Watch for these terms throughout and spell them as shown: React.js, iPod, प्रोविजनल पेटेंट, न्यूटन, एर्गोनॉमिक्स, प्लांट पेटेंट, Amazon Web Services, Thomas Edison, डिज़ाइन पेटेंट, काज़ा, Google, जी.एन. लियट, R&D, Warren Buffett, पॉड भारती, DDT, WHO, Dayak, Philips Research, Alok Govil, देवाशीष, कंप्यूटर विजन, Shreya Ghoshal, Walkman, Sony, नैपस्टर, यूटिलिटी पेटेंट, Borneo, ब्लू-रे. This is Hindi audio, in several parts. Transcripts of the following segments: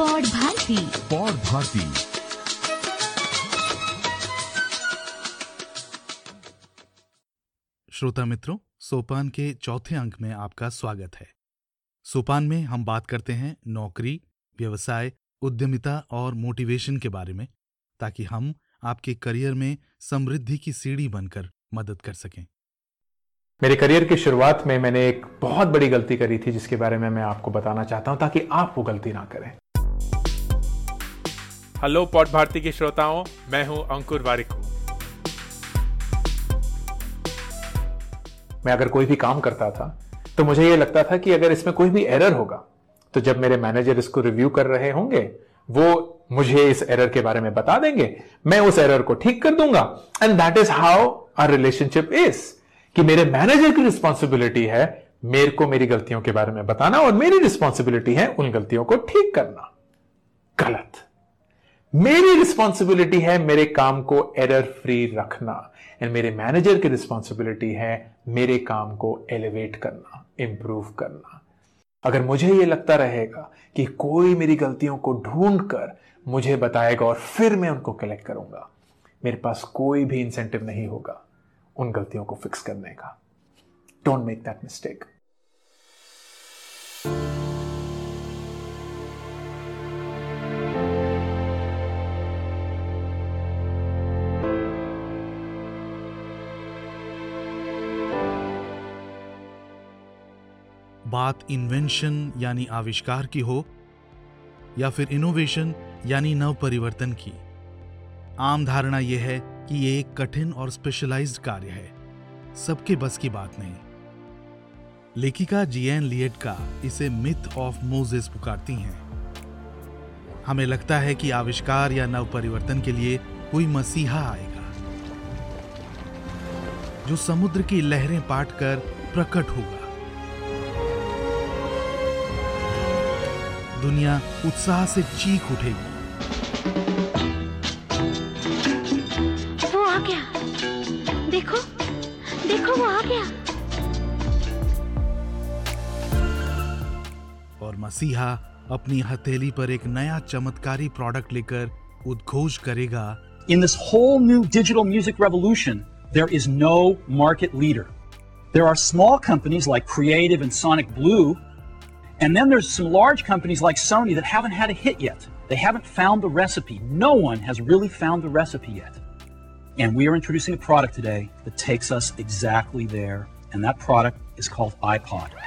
पॉड भारती। श्रोता मित्रों, सोपान के चौथे अंक में आपका स्वागत है। सोपान में हम बात करते हैं नौकरी, व्यवसाय, उद्यमिता और मोटिवेशन के बारे में, ताकि हम आपके करियर में समृद्धि की सीढ़ी बनकर मदद कर सकें। मेरे करियर की शुरुआत में मैंने एक बहुत बड़ी गलती करी थी, जिसके बारे में मैं आपको बताना चाहता हूं ताकि आप वो गलती ना करें। हेलो पॉड भारती के श्रोताओं, मैं हूं अंकुर वारिक। मैं अगर कोई भी काम करता था तो मुझे ये लगता था कि अगर इसमें कोई भी एरर होगा तो जब मेरे मैनेजर इसको रिव्यू कर रहे होंगे वो मुझे इस एरर के बारे में बता देंगे, मैं उस एरर को ठीक कर दूंगा। And that is how our relationship is, कि मेरे मैनेजर की रिस्पॉन्सिबिलिटी है मेरे को मेरी गलतियों के बारे में बताना और मेरी रिस्पॉन्सिबिलिटी है उन गलतियों को ठीक करना। गलत। मेरी रिस्पॉन्सिबिलिटी है मेरे काम को एरर फ्री रखना एंड मेरे मैनेजर की रिस्पॉन्सिबिलिटी है मेरे काम को एलिवेट करना, इंप्रूव करना। अगर मुझे ये लगता रहेगा कि कोई मेरी गलतियों को ढूंढ कर मुझे बताएगा और फिर मैं उनको कलेक्ट करूंगा, मेरे पास कोई भी इंसेंटिव नहीं होगा उन गलतियों को फिक्स करने का। Don't make that mistake. बात इन्वेंशन यानी आविष्कार की हो या फिर इनोवेशन यानी नव परिवर्तन की, आम धारणा यह है कि ये एक कठिन और स्पेशलाइज्ड कार्य है, सबके बस की बात नहीं। लेखिका जी.एन. लियट का इसे मिथ ऑफ मोजेस पुकारती हैं। हमें लगता है कि आविष्कार या नव परिवर्तन के लिए कोई मसीहा आएगा जो समुद्र की लहरें पाट कर प्रकट होगा। दुनिया उत्साह से चीख उठेगी। देखो वो आ गया। और मसीहा अपनी हथेली पर एक नया चमत्कारी प्रोडक्ट लेकर उद्घोष करेगा। In this whole new digital music revolution, there is no market leader. There are small companies like Creative and Sonic Blue, and then there's some large companies like Sony that haven't had a hit yet. They haven't found the recipe. No one has really found the recipe yet. And we are introducing a product today that takes us exactly there, and that product is called iPod.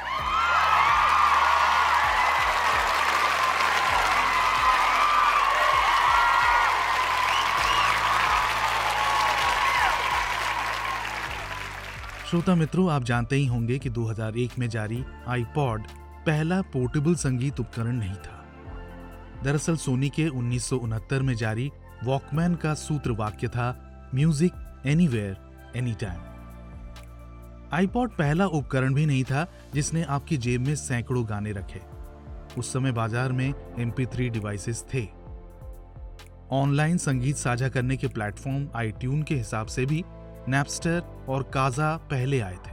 श्रोता मित्रों, आप जानते ही होंगे कि 2001 में जारी iPod पहला पोर्टेबल संगीत उपकरण नहीं था। दरअसल सोनी के 1969 में जारी वॉकमैन का सूत्र वाक्य था, music anywhere any time. IPod पहला उपकरण भी नहीं था जिसने आपकी जेब में सैकड़ों गाने रखे। उस समय बाजार में MP3 डिवाइसेस थे। ऑनलाइन संगीत साझा करने के प्लेटफॉर्म आईट्यून के हिसाब से भी नैपस्टर और काज़ा पहले आए थे।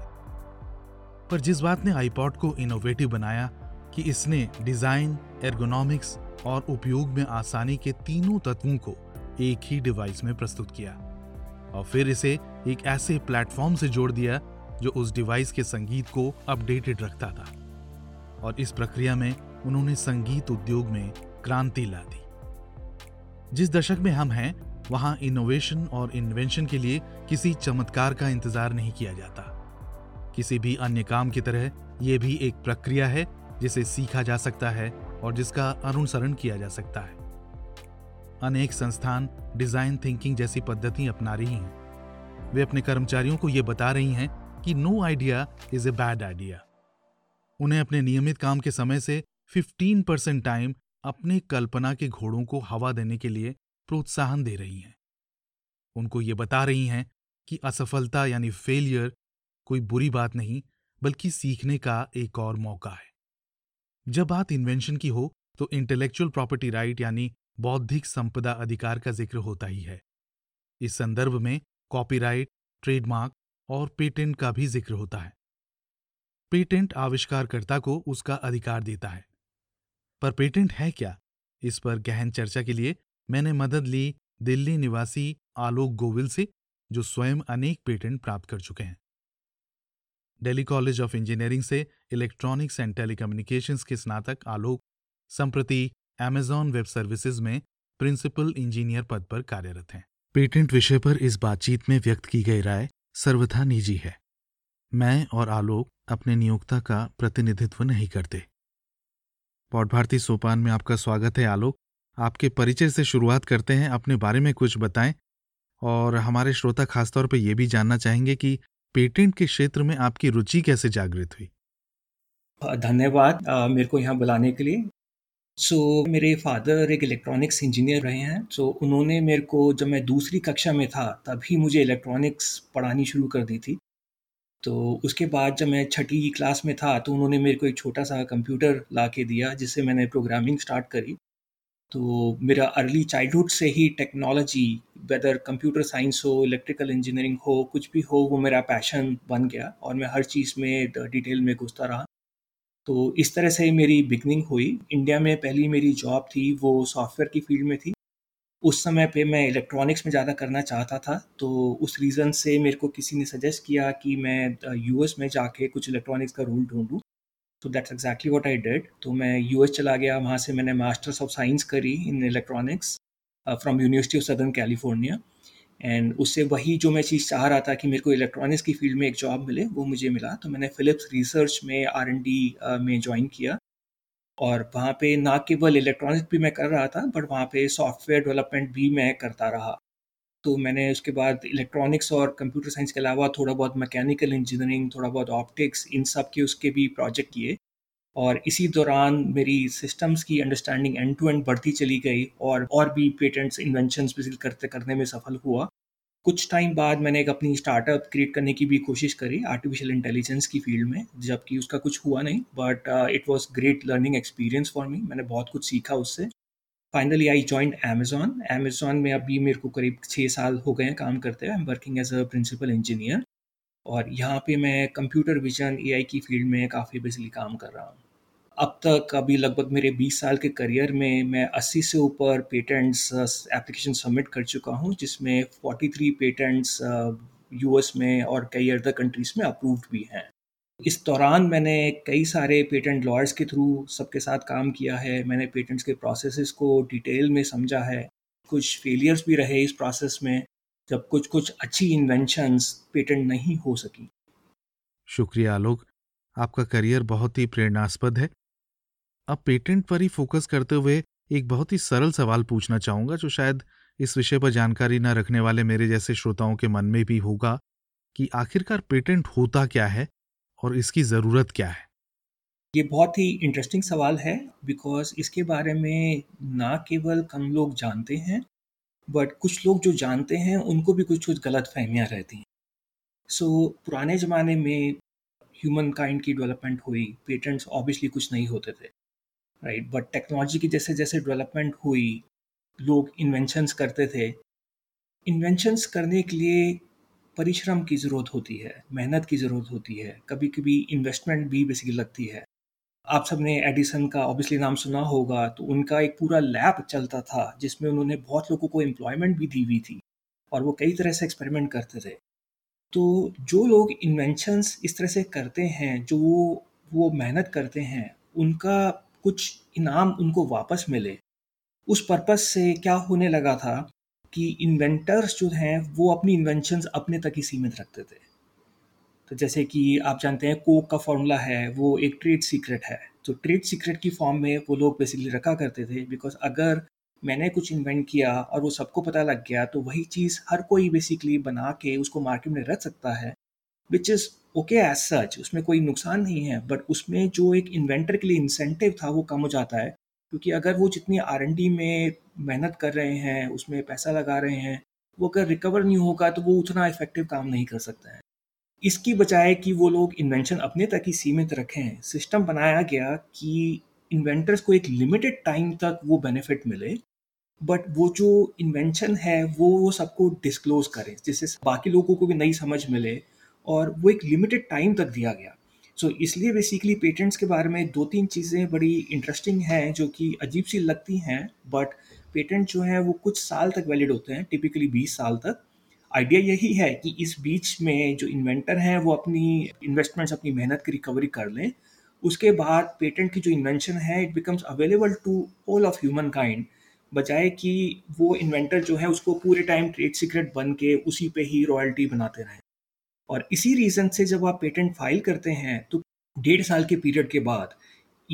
पर जिस बात ने आईपॉड को इनोवेटिव बनाया कि इसने डिजाइन, एर्गोनॉमिक्स और उपयोग में आसानी के तीनों तत्वों को एक ही डिवाइस में प्रस्तुत किया और फिर इसे एक ऐसे प्लेटफॉर्म से जोड़ दिया जो उस डिवाइस के संगीत को अपडेटेड रखता था। और इस प्रक्रिया में उन्होंने संगीत उद्योग में क्रांति ला दी। जिस दशक में हम हैं वहां इनोवेशन और इन्वेंशन के लिए किसी चमत्कार का इंतजार नहीं किया जाता। किसी भी अन्य काम की तरह यह भी एक प्रक्रिया है जिसे सीखा जा सकता है और जिसका अनुसरण किया जा सकता है। अनेक संस्थान डिजाइन थिंकिंग जैसी पद्धति अपना रही हैं। वे अपने कर्मचारियों को ये बता रही हैं कि no idea is a bad idea. उन्हें अपने नियमित काम के समय से 15% टाइम अपने कल्पना के घोड़ों को हवा देने के लिए प्रोत्साहन दे रही हैं। उनको ये बता रही हैं कि असफलता यानी फेलियर कोई बुरी बात नहीं बल्कि सीखने का एक और मौका है। जब बात इन्वेंशन की हो तो इंटेलेक्चुअल प्रॉपर्टी राइट यानी बौद्धिक संपदा अधिकार का जिक्र होता ही है। इस संदर्भ में कॉपीराइट, ट्रेडमार्क और पेटेंट का भी जिक्र होता है। पेटेंट आविष्कारकर्ता को उसका अधिकार देता है। पर पेटेंट है क्या इस पर गहन चर्चा के लिए मैंने मदद ली दिल्ली निवासी आलोक गोविल से, जो स्वयं अनेक पेटेंट प्राप्त कर चुके हैं। दिल्ली कॉलेज ऑफ इंजीनियरिंग से इलेक्ट्रॉनिक्स एंड टेलीकम्युनिकेशंस के स्नातक आलोक संप्रति Amazon वेब सर्विसेज में प्रिंसिपल इंजीनियर पद पर कार्यरत हैं। पेटेंट विषय पर इस बातचीत में व्यक्त की गई राय सर्वथा निजी है। मैं और आलोक अपने नियोक्ता का प्रतिनिधित्व नहीं करते। पौडभारती सोपान में आपका स्वागत है आलोक। आपके परिचय से शुरुआत करते हैं, अपने बारे में कुछ बताएं, और हमारे श्रोता खासतौर पर यह भी जानना चाहेंगे कि पेटेंट के क्षेत्र में आपकी रुचि कैसे जागृत हुई। धन्यवाद मेरे को यहाँ बुलाने के लिए। मेरे फादर एक इलेक्ट्रॉनिक्स इंजीनियर रहे हैं। उन्होंने मेरे को, जब मैं दूसरी कक्षा में था तभी मुझे इलेक्ट्रॉनिक्स पढ़ानी शुरू कर दी थी। उसके बाद जब मैं छठी क्लास में था तो उन्होंने मेरे को एक छोटा सा कंप्यूटर ला के दिया, जिससे मैंने प्रोग्रामिंग स्टार्ट करी। मेरा अर्ली चाइल्डहुड से ही टेक्नोलॉजी, वेदर कंप्यूटर साइंस हो, इलेक्ट्रिकल इंजीनियरिंग हो, कुछ भी हो, वो मेरा पैशन बन गया और मैं हर चीज़ में डिटेल में घुसता रहा। इस तरह से मेरी बिगनिंग हुई। इंडिया में पहली मेरी जॉब थी, वो सॉफ्टवेयर की फील्ड में थी। उस समय पे मैं इलेक्ट्रॉनिक्स में ज़्यादा करना चाहता था, उस रीज़न से मेरे को किसी ने सजेस्ट किया कि मैं यूएस में जाके कुछ इलेक्ट्रॉनिक्स का रोल ढूंढूँ। That's exactly what I did. मैं यूएस चला गया। वहाँ से मैंने मास्टर्स ऑफ साइंस करी in electronics from university of southern California. And उससे वही जो मैं चीज़ चाह रहा था कि मेरे को इलेक्ट्रॉनिक्स की फील्ड में एक जॉब मिले, वो मुझे मिला। मैंने फिलिप्स रिसर्च में R&D में ज्वाइन किया, और वहाँ पे ना केवल इलेक्ट्रॉनिक्स भी मैं कर रहा था, बट वहाँ पे सॉफ्टवेयर डेवलपमेंट भी मैं करता रहा। मैंने उसके बाद इलेक्ट्रॉनिक्स और कंप्यूटर साइंस के अलावा थोड़ा बहुत मैकेनिकल इंजीनियरिंग, थोड़ा बहुत ऑप्टिक्स, इन सब के उसके भी प्रोजेक्ट किए। और इसी दौरान मेरी सिस्टम्स की अंडरस्टैंडिंग एंड टू एंड बढ़ती चली गई और भी पेटेंट्स, इन्वेंशंस विजिट करने में सफल हुआ। कुछ टाइम बाद मैंने एक अपनी स्टार्टअप क्रिएट करने की भी कोशिश करी आर्टिफिशियल इंटेलिजेंस की फील्ड में, जबकि उसका कुछ हुआ नहीं, but it was great learning experience for me. मैंने बहुत कुछ सीखा उससे। फाइनली आई जॉइंड Amazon में अभी मेरे को करीब 6 साल हो गए हैं काम करते हुए। I am working as a principal engineer, और यहाँ पे मैं कंप्यूटर विजन AI की फील्ड में काफ़ी बिजली काम कर रहा हूँ। अब तक अभी लगभग मेरे 20 साल के करियर में मैं 80 से ऊपर पेटेंट्स एप्लीकेशन सबमिट कर चुका हूँ, जिसमें 43 पेटेंट्स US में और कई अदर कंट्रीज़ में अप्रूव्ड भी हैं। इस दौरान मैंने कई सारे पेटेंट लॉयर्स के थ्रू सबके साथ काम किया है। मैंने पेटेंट्स के प्रोसेसेस को डिटेल में समझा है। कुछ फेलियर्स भी रहे इस प्रोसेस में, जब कुछ अच्छी इन्वेंशंस पेटेंट नहीं हो सकी। शुक्रिया आलोक, आपका करियर बहुत ही प्रेरणास्पद है। अब पेटेंट पर ही फोकस करते हुए एक बहुत ही सरल सवाल पूछना चाहूँगा, जो शायद इस विषय पर जानकारी न रखने वाले मेरे जैसे श्रोताओं के मन में भी होगा कि आखिरकार पेटेंट होता क्या है और इसकी ज़रूरत क्या है। ये बहुत ही इंटरेस्टिंग सवाल है, बिकॉज इसके बारे में ना केवल कम लोग जानते हैं, बट कुछ लोग जो जानते हैं उनको भी कुछ गलत फहमियाँ रहती हैं। पुराने ज़माने में ह्यूमन काइंड की डेवलपमेंट हुई, पेटेंट्स ऑब्वियसली कुछ नहीं होते थे, राइट। बट टेक्नोलॉजी की जैसे जैसे डेवलपमेंट हुई, लोग इन्वेंशंस करते थे। इन्वेंशंस करने के लिए परिश्रम की ज़रूरत होती है, मेहनत की ज़रूरत होती है, कभी कभी इन्वेस्टमेंट भी बेसिकली लगती है। आप सबने एडिसन का ऑब्वियसली नाम सुना होगा। उनका एक पूरा लैब चलता था, जिसमें उन्होंने बहुत लोगों को एम्प्लॉयमेंट भी दी हुई थी, और वो कई तरह से एक्सपेरिमेंट करते थे। जो लोग इन्वेंशंस इस तरह से करते हैं, जो वो मेहनत करते हैं, उनका कुछ इनाम उनको वापस मिले, उस पर्पज़ से क्या होने लगा था कि इन्वेंटर्स जो हैं वो अपनी इन्वेंशंस अपने तक ही सीमित रखते थे। जैसे कि आप जानते हैं कोक का फॉर्मूला है, वो एक ट्रेड सीक्रेट है। ट्रेड सीक्रेट की फॉर्म में वो लोग बेसिकली रखा करते थे, बिकॉज अगर मैंने कुछ इन्वेंट किया और वो सबको पता लग गया, तो वही चीज़ हर कोई बेसिकली बना के उसको मार्केट में रख सकता है, which is okay as such. उसमें कोई नुकसान नहीं है, बट उसमें जो एक इन्वेंटर के लिए इंसेंटिव था वो कम हो जाता है, क्योंकि अगर वो जितनी R&D में मेहनत कर रहे हैं, उसमें पैसा लगा रहे हैं, वो अगर रिकवर नहीं होगा तो वो उतना इफेक्टिव काम नहीं कर सकते हैं। इसकी बजाय कि वो लोग इन्वेंशन अपने तक ही सीमित रखें, सिस्टम बनाया गया कि इन्वेंटर्स को एक लिमिटेड टाइम तक वो बेनिफिट मिले, बट वो जो इन्वेंशन है वो सबको डिस्क्लोज करें, जिससे बाकी लोगों को भी नई समझ मिले, और वो एक लिमिटेड टाइम तक दिया गया। सो इसलिए बेसिकली पेटेंट्स के बारे में दो तीन चीज़ें बड़ी इंटरेस्टिंग हैं जो कि अजीब सी लगती हैं, बट पेटेंट जो है वो कुछ साल तक वैलिड होते हैं, टिपिकली 20 साल तक। आइडिया यही है कि इस बीच में जो इन्वेंटर हैं वो अपनी इन्वेस्टमेंट्स, अपनी मेहनत की रिकवरी कर लें। उसके बाद पेटेंट की जो इन्वेंशन है it becomes available to all of human kind, बजाय कि वो इन्वेंटर जो है उसको पूरे टाइम ट्रेड सीक्रेट बन के उसी पे ही रॉयल्टी बनाते रहें। और इसी रीज़न से जब आप पेटेंट फाइल करते हैं तो 1.5 साल के पीरियड के बाद,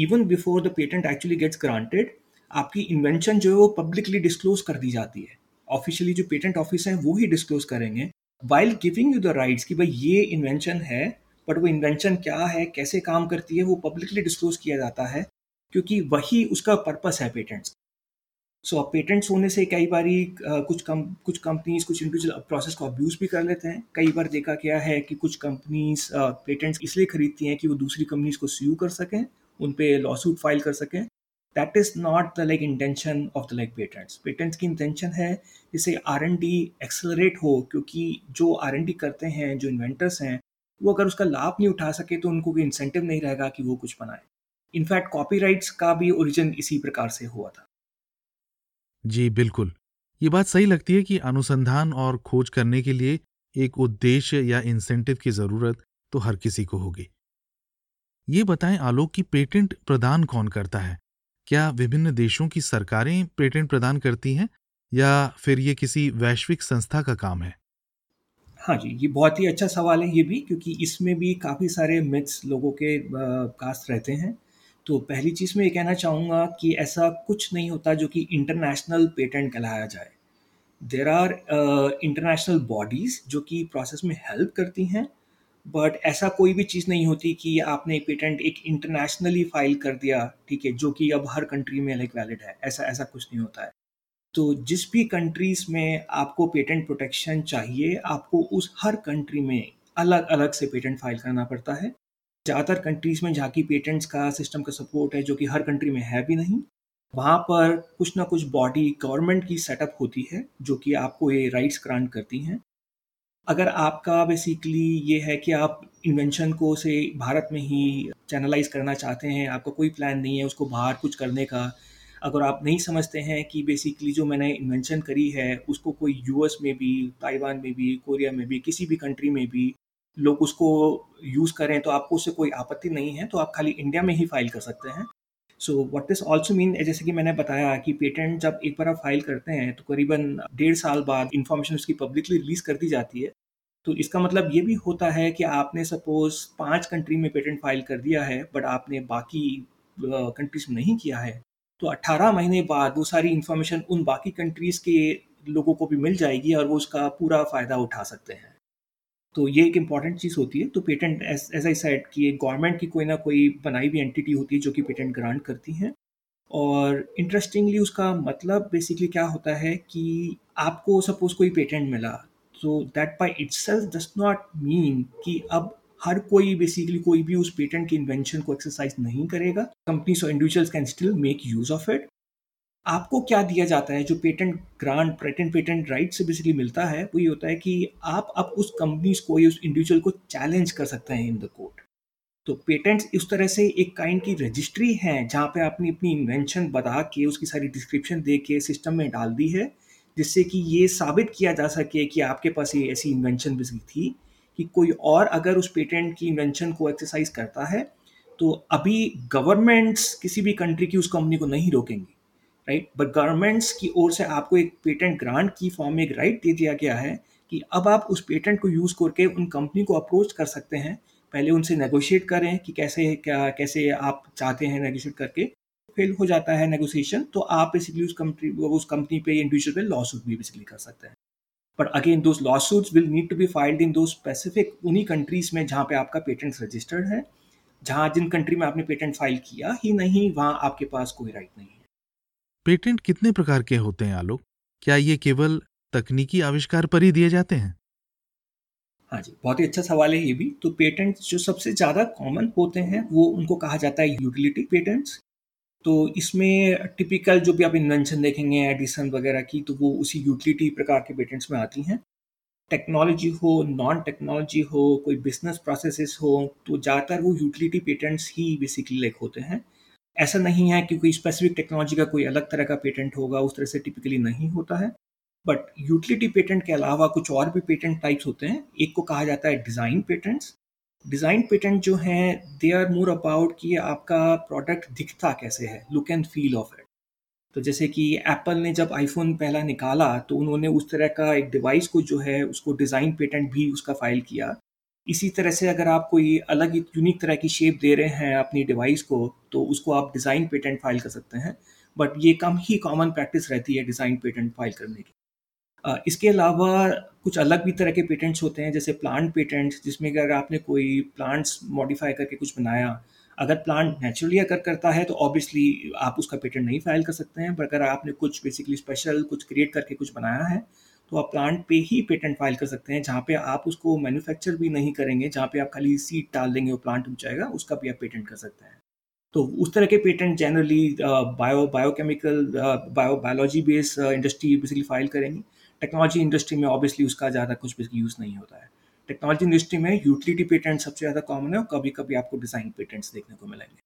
even before the patent actually gets granted, आपकी इन्वेंशन जो है वो पब्लिकली डिस्क्लोज कर दी जाती है। ऑफिशियली जो पेटेंट ऑफिस हैं वो ही डिस्क्लोज करेंगे while giving you the rights कि भाई ये इन्वेंशन है, बट वो इन्वेंशन क्या है, कैसे काम करती है, वो पब्लिकली डिस्क्लोज किया जाता है, क्योंकि वही उसका पर्पस है पेटेंट्स। सो पेटेंट्स होने से कई बारी कुछ कंपनीज, कुछ इंडिविजुअल प्रोसेस को अब्यूज़ भी कर लेते हैं। कई बार देखा गया है कि कुछ कंपनीज पेटेंट्स इसलिए खरीदती हैं कि वो दूसरी कंपनीज को स्यू कर सकें, उन पे लॉसूट फाइल कर सकें। That is not the like intention of the like patents. Patents की इंटेंशन है जिससे R&D एक्सेलरेट हो, क्योंकि जो R&D करते हैं, जो इन्वेंटर्स हैं, वो अगर उसका लाभ नहीं उठा सके तो उनको कोई इंसेंटिव नहीं रहेगा कि वो कुछ बनाए। इनफैक्ट कॉपीराइट्स का भी ओरिजिन इसी प्रकार से हुआ था। जी बिल्कुल, ये बात सही लगती है कि अनुसंधान और खोज करने के लिए एक उद्देश्य या इंसेंटिव की ज़रूरत तो हर किसी को होगी। ये बताएं आलोक कि पेटेंट प्रदान कौन करता है? क्या विभिन्न देशों की सरकारें पेटेंट प्रदान करती हैं या फिर ये किसी वैश्विक संस्था का काम है? हाँ जी, ये बहुत ही अच्छा सवाल है ये भी, क्योंकि इसमें भी काफ़ी सारे मिथ्स लोगों के कास्ट रहते हैं। तो पहली चीज़ मैं ये कहना चाहूँगा कि ऐसा कुछ नहीं होता जो कि इंटरनेशनल पेटेंट कहलाया जाए। देर आर इंटरनेशनल बॉडीज़ जो कि प्रोसेस में हेल्प करती हैं, बट ऐसा कोई भी चीज़ नहीं होती कि आपने पेटेंट एक इंटरनेशनली फाइल कर दिया, ठीक है, जो कि अब हर कंट्री में लाइक वैलिड है। ऐसा कुछ नहीं होता है। तो जिस भी कंट्रीज़ में आपको पेटेंट प्रोटेक्शन चाहिए, आपको उस हर कंट्री में अलग अलग से पेटेंट फाइल करना पड़ता है। ज़्यादातर कंट्रीज़ में जहाँ की पेटेंट्स का सिस्टम का सपोर्ट है, जो कि हर कंट्री में है भी नहीं, वहाँ पर कुछ ना कुछ बॉडी गवर्नमेंट की सेटअप होती है जो कि आपको ये राइट्स ग्रांट करती हैं। अगर आपका बेसिकली ये है कि आप इन्वेंशन को से भारत में ही चैनलाइज करना चाहते हैं, आपका कोई प्लान नहीं है उसको बाहर कुछ करने का, अगर आप नहीं समझते हैं कि बेसिकली जो मैंने इन्वेंशन करी है उसको कोई यूएस में भी, ताइवान में भी, कोरिया में भी, किसी भी कंट्री में भी लोग उसको यूज़ करें, तो आपको उससे कोई आपत्ति नहीं है, तो आप खाली इंडिया में ही फाइल कर सकते हैं। So what this also mean, जैसे कि मैंने बताया कि पेटेंट जब एक बार आप फाइल करते हैं तो करीबन 1.5 साल बाद इन्फॉर्मेशन उसकी पब्लिकली रिलीज़ कर दी जाती है। तो इसका मतलब ये भी होता है कि आपने सपोज़ 5 कंट्री में पेटेंट फाइल कर दिया है, बट आपने बाकी कंट्रीज़ में नहीं किया है, तो 18 महीने बाद वो सारी इन्फॉर्मेशन उन बाकी कंट्रीज़ के लोगों को भी मिल जाएगी और वो उसका पूरा फ़ायदा उठा सकते हैं। तो ये एक इम्पॉर्टेंट चीज़ होती है। तो पेटेंट एज आई सेड कि गवर्नमेंट की कोई ना कोई बनाई हुई एंटिटी होती है जो कि पेटेंट ग्रांट करती हैं। और इंटरेस्टिंगली उसका मतलब बेसिकली क्या होता है कि आपको सपोज कोई पेटेंट मिला, तो that by itself does not mean कि अब हर कोई बेसिकली कोई भी उस पेटेंट की इन्वेंशन को एक्सरसाइज नहीं करेगा। कंपनीज और individuals can still make use of it. आपको क्या दिया जाता है जो पेटेंट ग्रांट, पेटेंट राइट से बेसिकली मिलता है, वो ये होता है कि आप अब उस कंपनीज को या उस इंडिविजुअल को चैलेंज कर सकते हैं इन द कोर्ट। तो पेटेंट्स इस तरह से एक काइंड की रजिस्ट्री है जहाँ पे आपने अपनी इन्वेंशन बता के, उसकी सारी डिस्क्रिप्शन दे के सिस्टम में डाल दी है, जिससे कि ये साबित किया जा सके कि आपके पास ये ऐसी इन्वेंशन बेसिकली थी कि कोई और अगर उस पेटेंट की इन्वेंशन को एक्सरसाइज करता है तो अभी गवर्नमेंट्स किसी भी कंट्री की उस कंपनी को नहीं रोकेंगी, राइट। बट गवर्नमेंट्स की ओर से आपको एक पेटेंट ग्रांट की फॉर्म में एक राइट दे दिया गया है कि अब आप उस पेटेंट को यूज़ करके उन कंपनी को अप्रोच कर सकते हैं। पहले उनसे नेगोशिएट करें कि कैसे आप चाहते हैं, नेगोशिएट करके फेल हो जाता है नेगोशिएशन, तो आप बेसिकली उस कंपनी पे, इंडिविजुअल पे लॉसूट भी बेसिकली कर सकते हैं। But again those lawsuits will need to be filed in those specific, उन्हीं कंट्रीज़ में जहाँ पे आपका पेटेंट रजिस्टर्ड है। जहाँ जिन कंट्री में आपने पेटेंट फाइल किया ही नहीं, वहाँ आपके पास कोई राइट नहीं है। पेटेंट कितने प्रकार के होते हैं आलोक? क्या ये केवल तकनीकी आविष्कार पर ही दिए जाते हैं? हाँ जी, बहुत ही अच्छा सवाल है ये भी। तो पेटेंट्स जो सबसे ज़्यादा कॉमन होते हैं वो उनको कहा जाता है यूटिलिटी पेटेंट्स। तो इसमें टिपिकल जो भी आप इन्वेंशन देखेंगे, एडिसन वगैरह की, तो वो उसी यूटिलिटी प्रकार के पेटेंट्स में आती हैं। टेक्नोलॉजी हो, नॉन टेक्नोलॉजी हो, कोई बिजनेस प्रोसेसेस हो, तो ज़्यादातर वो यूटिलिटी पेटेंट्स ही बेसिकली लाइक होते हैं। ऐसा नहीं है कि कोई स्पेसिफिक टेक्नोलॉजी का कोई अलग तरह का पेटेंट होगा, उस तरह से टिपिकली नहीं होता है। बट यूटिलिटी पेटेंट के अलावा कुछ और भी पेटेंट टाइप्स होते हैं। एक को कहा जाता है डिज़ाइन पेटेंट्स। डिज़ाइन पेटेंट जो हैं दे आर मोर अबाउट कि आपका प्रोडक्ट दिखता कैसे है, look and feel of it. तो जैसे कि एप्पल ने जब आईफोन पहला निकाला तो उन्होंने उस तरह का एक डिवाइस को जो है उसको डिज़ाइन पेटेंट भी उसका फाइल किया। इसी तरह से अगर आप कोई अलग यूनिक तरह की शेप दे रहे हैं अपनी डिवाइस को तो उसको आप डिज़ाइन पेटेंट फाइल कर सकते हैं। बट ये कम ही कॉमन प्रैक्टिस रहती है डिज़ाइन पेटेंट फाइल करने की। इसके अलावा कुछ अलग भी तरह के पेटेंट्स होते हैं, जैसे प्लांट पेटेंट, जिसमें अगर आपने कोई प्लांट्स मॉडिफाई करके कुछ बनाया, अगर प्लांट नेचुरली अगर करता है तो ऑब्वियसली आप उसका पेटेंट नहीं फाइल कर सकते हैं। पर अगर आपने कुछ बेसिकली स्पेशल कुछ क्रिएट करके कुछ बनाया है तो आप प्लांट पे ही पेटेंट फाइल कर सकते हैं, जहाँ पे आप उसको मैन्युफैक्चर भी नहीं करेंगे, जहाँ पे आप खाली सीड डाल देंगे और प्लांट उग जाएगा, उसका भी आप पेटेंट कर सकते हैं। तो उस तरह के patent generally biochemical biology based industry basically file करेंगी। टेक्नोलॉजी इंडस्ट्री में ऑब्वियसली उसका ज़्यादा कुछ यूज़ नहीं होता है। टेक्नोलॉजी इंडस्ट्री में यूटिलिटी पेटेंट सबसे ज़्यादा कॉमन है और कभी कभी आपको डिज़ाइन पेटेंट्स देखने को मिलेंगे।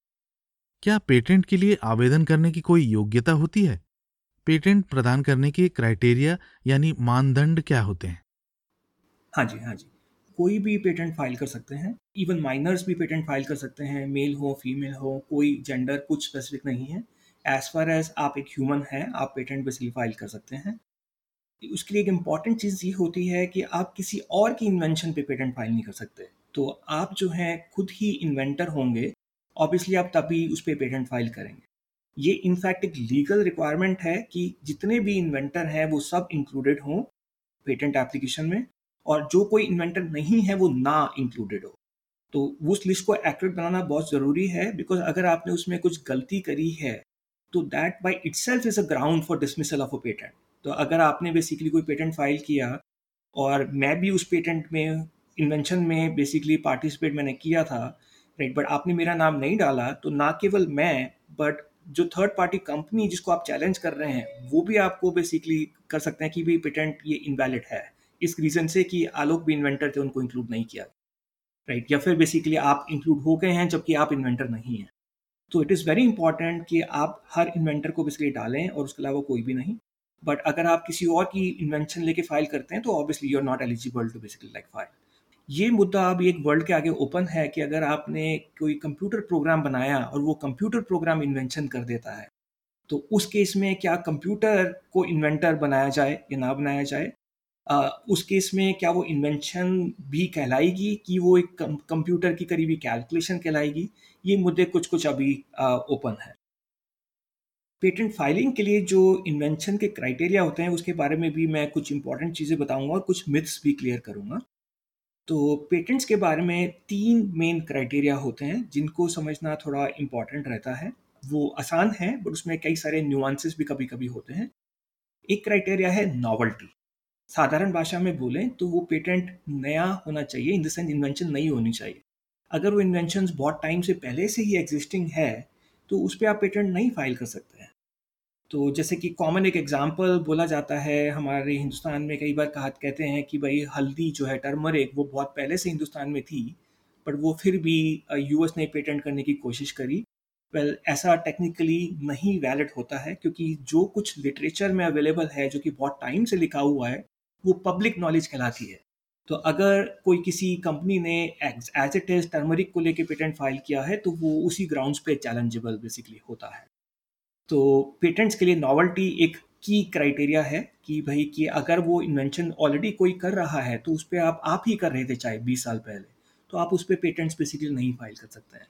क्या पेटेंट के लिए आवेदन करने की कोई योग्यता होती है? पेटेंट प्रदान करने के क्राइटेरिया यानी मानदंड क्या होते हैं? हाँ जी, कोई भी पेटेंट फाइल कर सकते हैं। इवन माइनर्स भी पेटेंट फाइल कर सकते हैं, मेल हो फीमेल हो, कोई जेंडर कुछ स्पेसिफिक नहीं है। एज फार एज आप एक ह्यूमन हैं आप पेटेंट बेसिकली फाइल कर सकते हैं। उसके लिए एक इम्पॉर्टेंट चीज़ ये होती है कि आप किसी और की इन्वेंशन पे पेटेंट फाइल नहीं कर सकते। तो आप जो हैं खुद ही इन्वेंटर होंगे, ऑब्वियसली आप तभी उस पे पेटेंट फाइल करेंगे। ये इनफैक्ट एक लीगल रिक्वायरमेंट है कि जितने भी इन्वेंटर हैं वो सब इंक्लूडेड हों पेटेंट एप्लीकेशन में, और जो कोई इन्वेंटर नहीं है वो ना इंक्लूडेड हो। तो उस लिस्ट को एक्यूरेट बनाना बहुत ज़रूरी है, बिकॉज अगर आपने उसमें कुछ गलती करी है तो that by itself is a ground for dismissal of a patent. तो अगर आपने बेसिकली कोई पेटेंट फाइल किया और मैं भी उस पेटेंट में इन्वेंशन में बेसिकली पार्टिसिपेट मैंने किया था, राइट, बट आपने मेरा नाम नहीं डाला, तो ना केवल मैं बट जो थर्ड पार्टी कंपनी जिसको आप चैलेंज कर रहे हैं वो भी आपको बेसिकली कर सकते हैं कि भाई पेटेंट ये इनवैलिड है, इस रीज़न से कि आलोक भी इन्वेंटर थे उनको इंक्लूड नहीं किया, राइट, या फिर बेसिकली आप इंक्लूड हो गए हैं जबकि आप इन्वेंटर नहीं हैं। तो इट इज़ वेरी इंपॉर्टेंट कि आप हर इन्वेंटर को बेसिकली डालें और उसके अलावा कोई भी नहीं। बट अगर आप किसी और की इन्वेंशन लेके फाइल करते हैं तो obviously you are not eligible to basically like file. ये मुद्दा अभी एक वर्ल्ड के आगे ओपन है कि अगर आपने कोई कंप्यूटर प्रोग्राम बनाया और वो कंप्यूटर प्रोग्राम इन्वेंशन कर देता है तो उस केस में क्या कंप्यूटर को इन्वेंटर बनाया जाए या ना बनाया जाए? उस केस में क्या वो इन्वेंशन भी कहलाएगी कि वो एक कंप्यूटर की करीबी कैलकुलेशन कहलाएगी? ये मुद्दे कुछ अभी ओपन है। पेटेंट फाइलिंग के लिए जो इन्वेंशन के क्राइटेरिया होते हैं उसके बारे में भी मैं कुछ इंपॉर्टेंट चीज़ें बताऊंगा और कुछ मिथ्स भी क्लियर करूंगा। तो पेटेंट्स के बारे में 3 मेन क्राइटेरिया होते हैं जिनको समझना थोड़ा इम्पॉर्टेंट रहता है। वो आसान है बट उसमें कई सारे न्यूआंसेस भी कभी कभी होते हैं। एक क्राइटेरिया है नॉवल्टी। साधारण भाषा में बोलें तो वो पेटेंट नया होना चाहिए, इन द सेंस इन्वेंशन नहीं होनी चाहिए। अगर वो इन्वेंशन बहुत टाइम से पहले से ही एग्जिस्टिंग है तो उस पर आप पेटेंट नहीं फाइल कर सकते हैं। तो जैसे कि कॉमन एक एग्जांपल बोला जाता है हमारे हिंदुस्तान में, कई बार कहते हैं कि भाई हल्दी जो है टर्मरिक वो बहुत पहले से हिंदुस्तान में थी पर वो फिर भी यूएस ने पेटेंट करने की कोशिश करी। वेल, ऐसा टेक्निकली नहीं वैलिड होता है क्योंकि जो कुछ लिटरेचर में अवेलेबल है जो कि बहुत टाइम से लिखा हुआ है वो पब्लिक नॉलेज कहलाती है। तो अगर कोई किसी कंपनी ने एज इट इज टर्मरिक को लेके पेटेंट फाइल किया है तो वो उसी ग्राउंड्स पे चैलेंजेबल बेसिकली होता है। तो पेटेंट्स के लिए नॉवल्टी एक की क्राइटेरिया है कि भाई कि अगर वो इन्वेंशन ऑलरेडी कोई कर रहा है तो उस पर आप ही कर रहे थे चाहे 20 साल पहले, तो आप उस पर पेटेंट्स बेसिकली नहीं फाइल कर सकते हैं।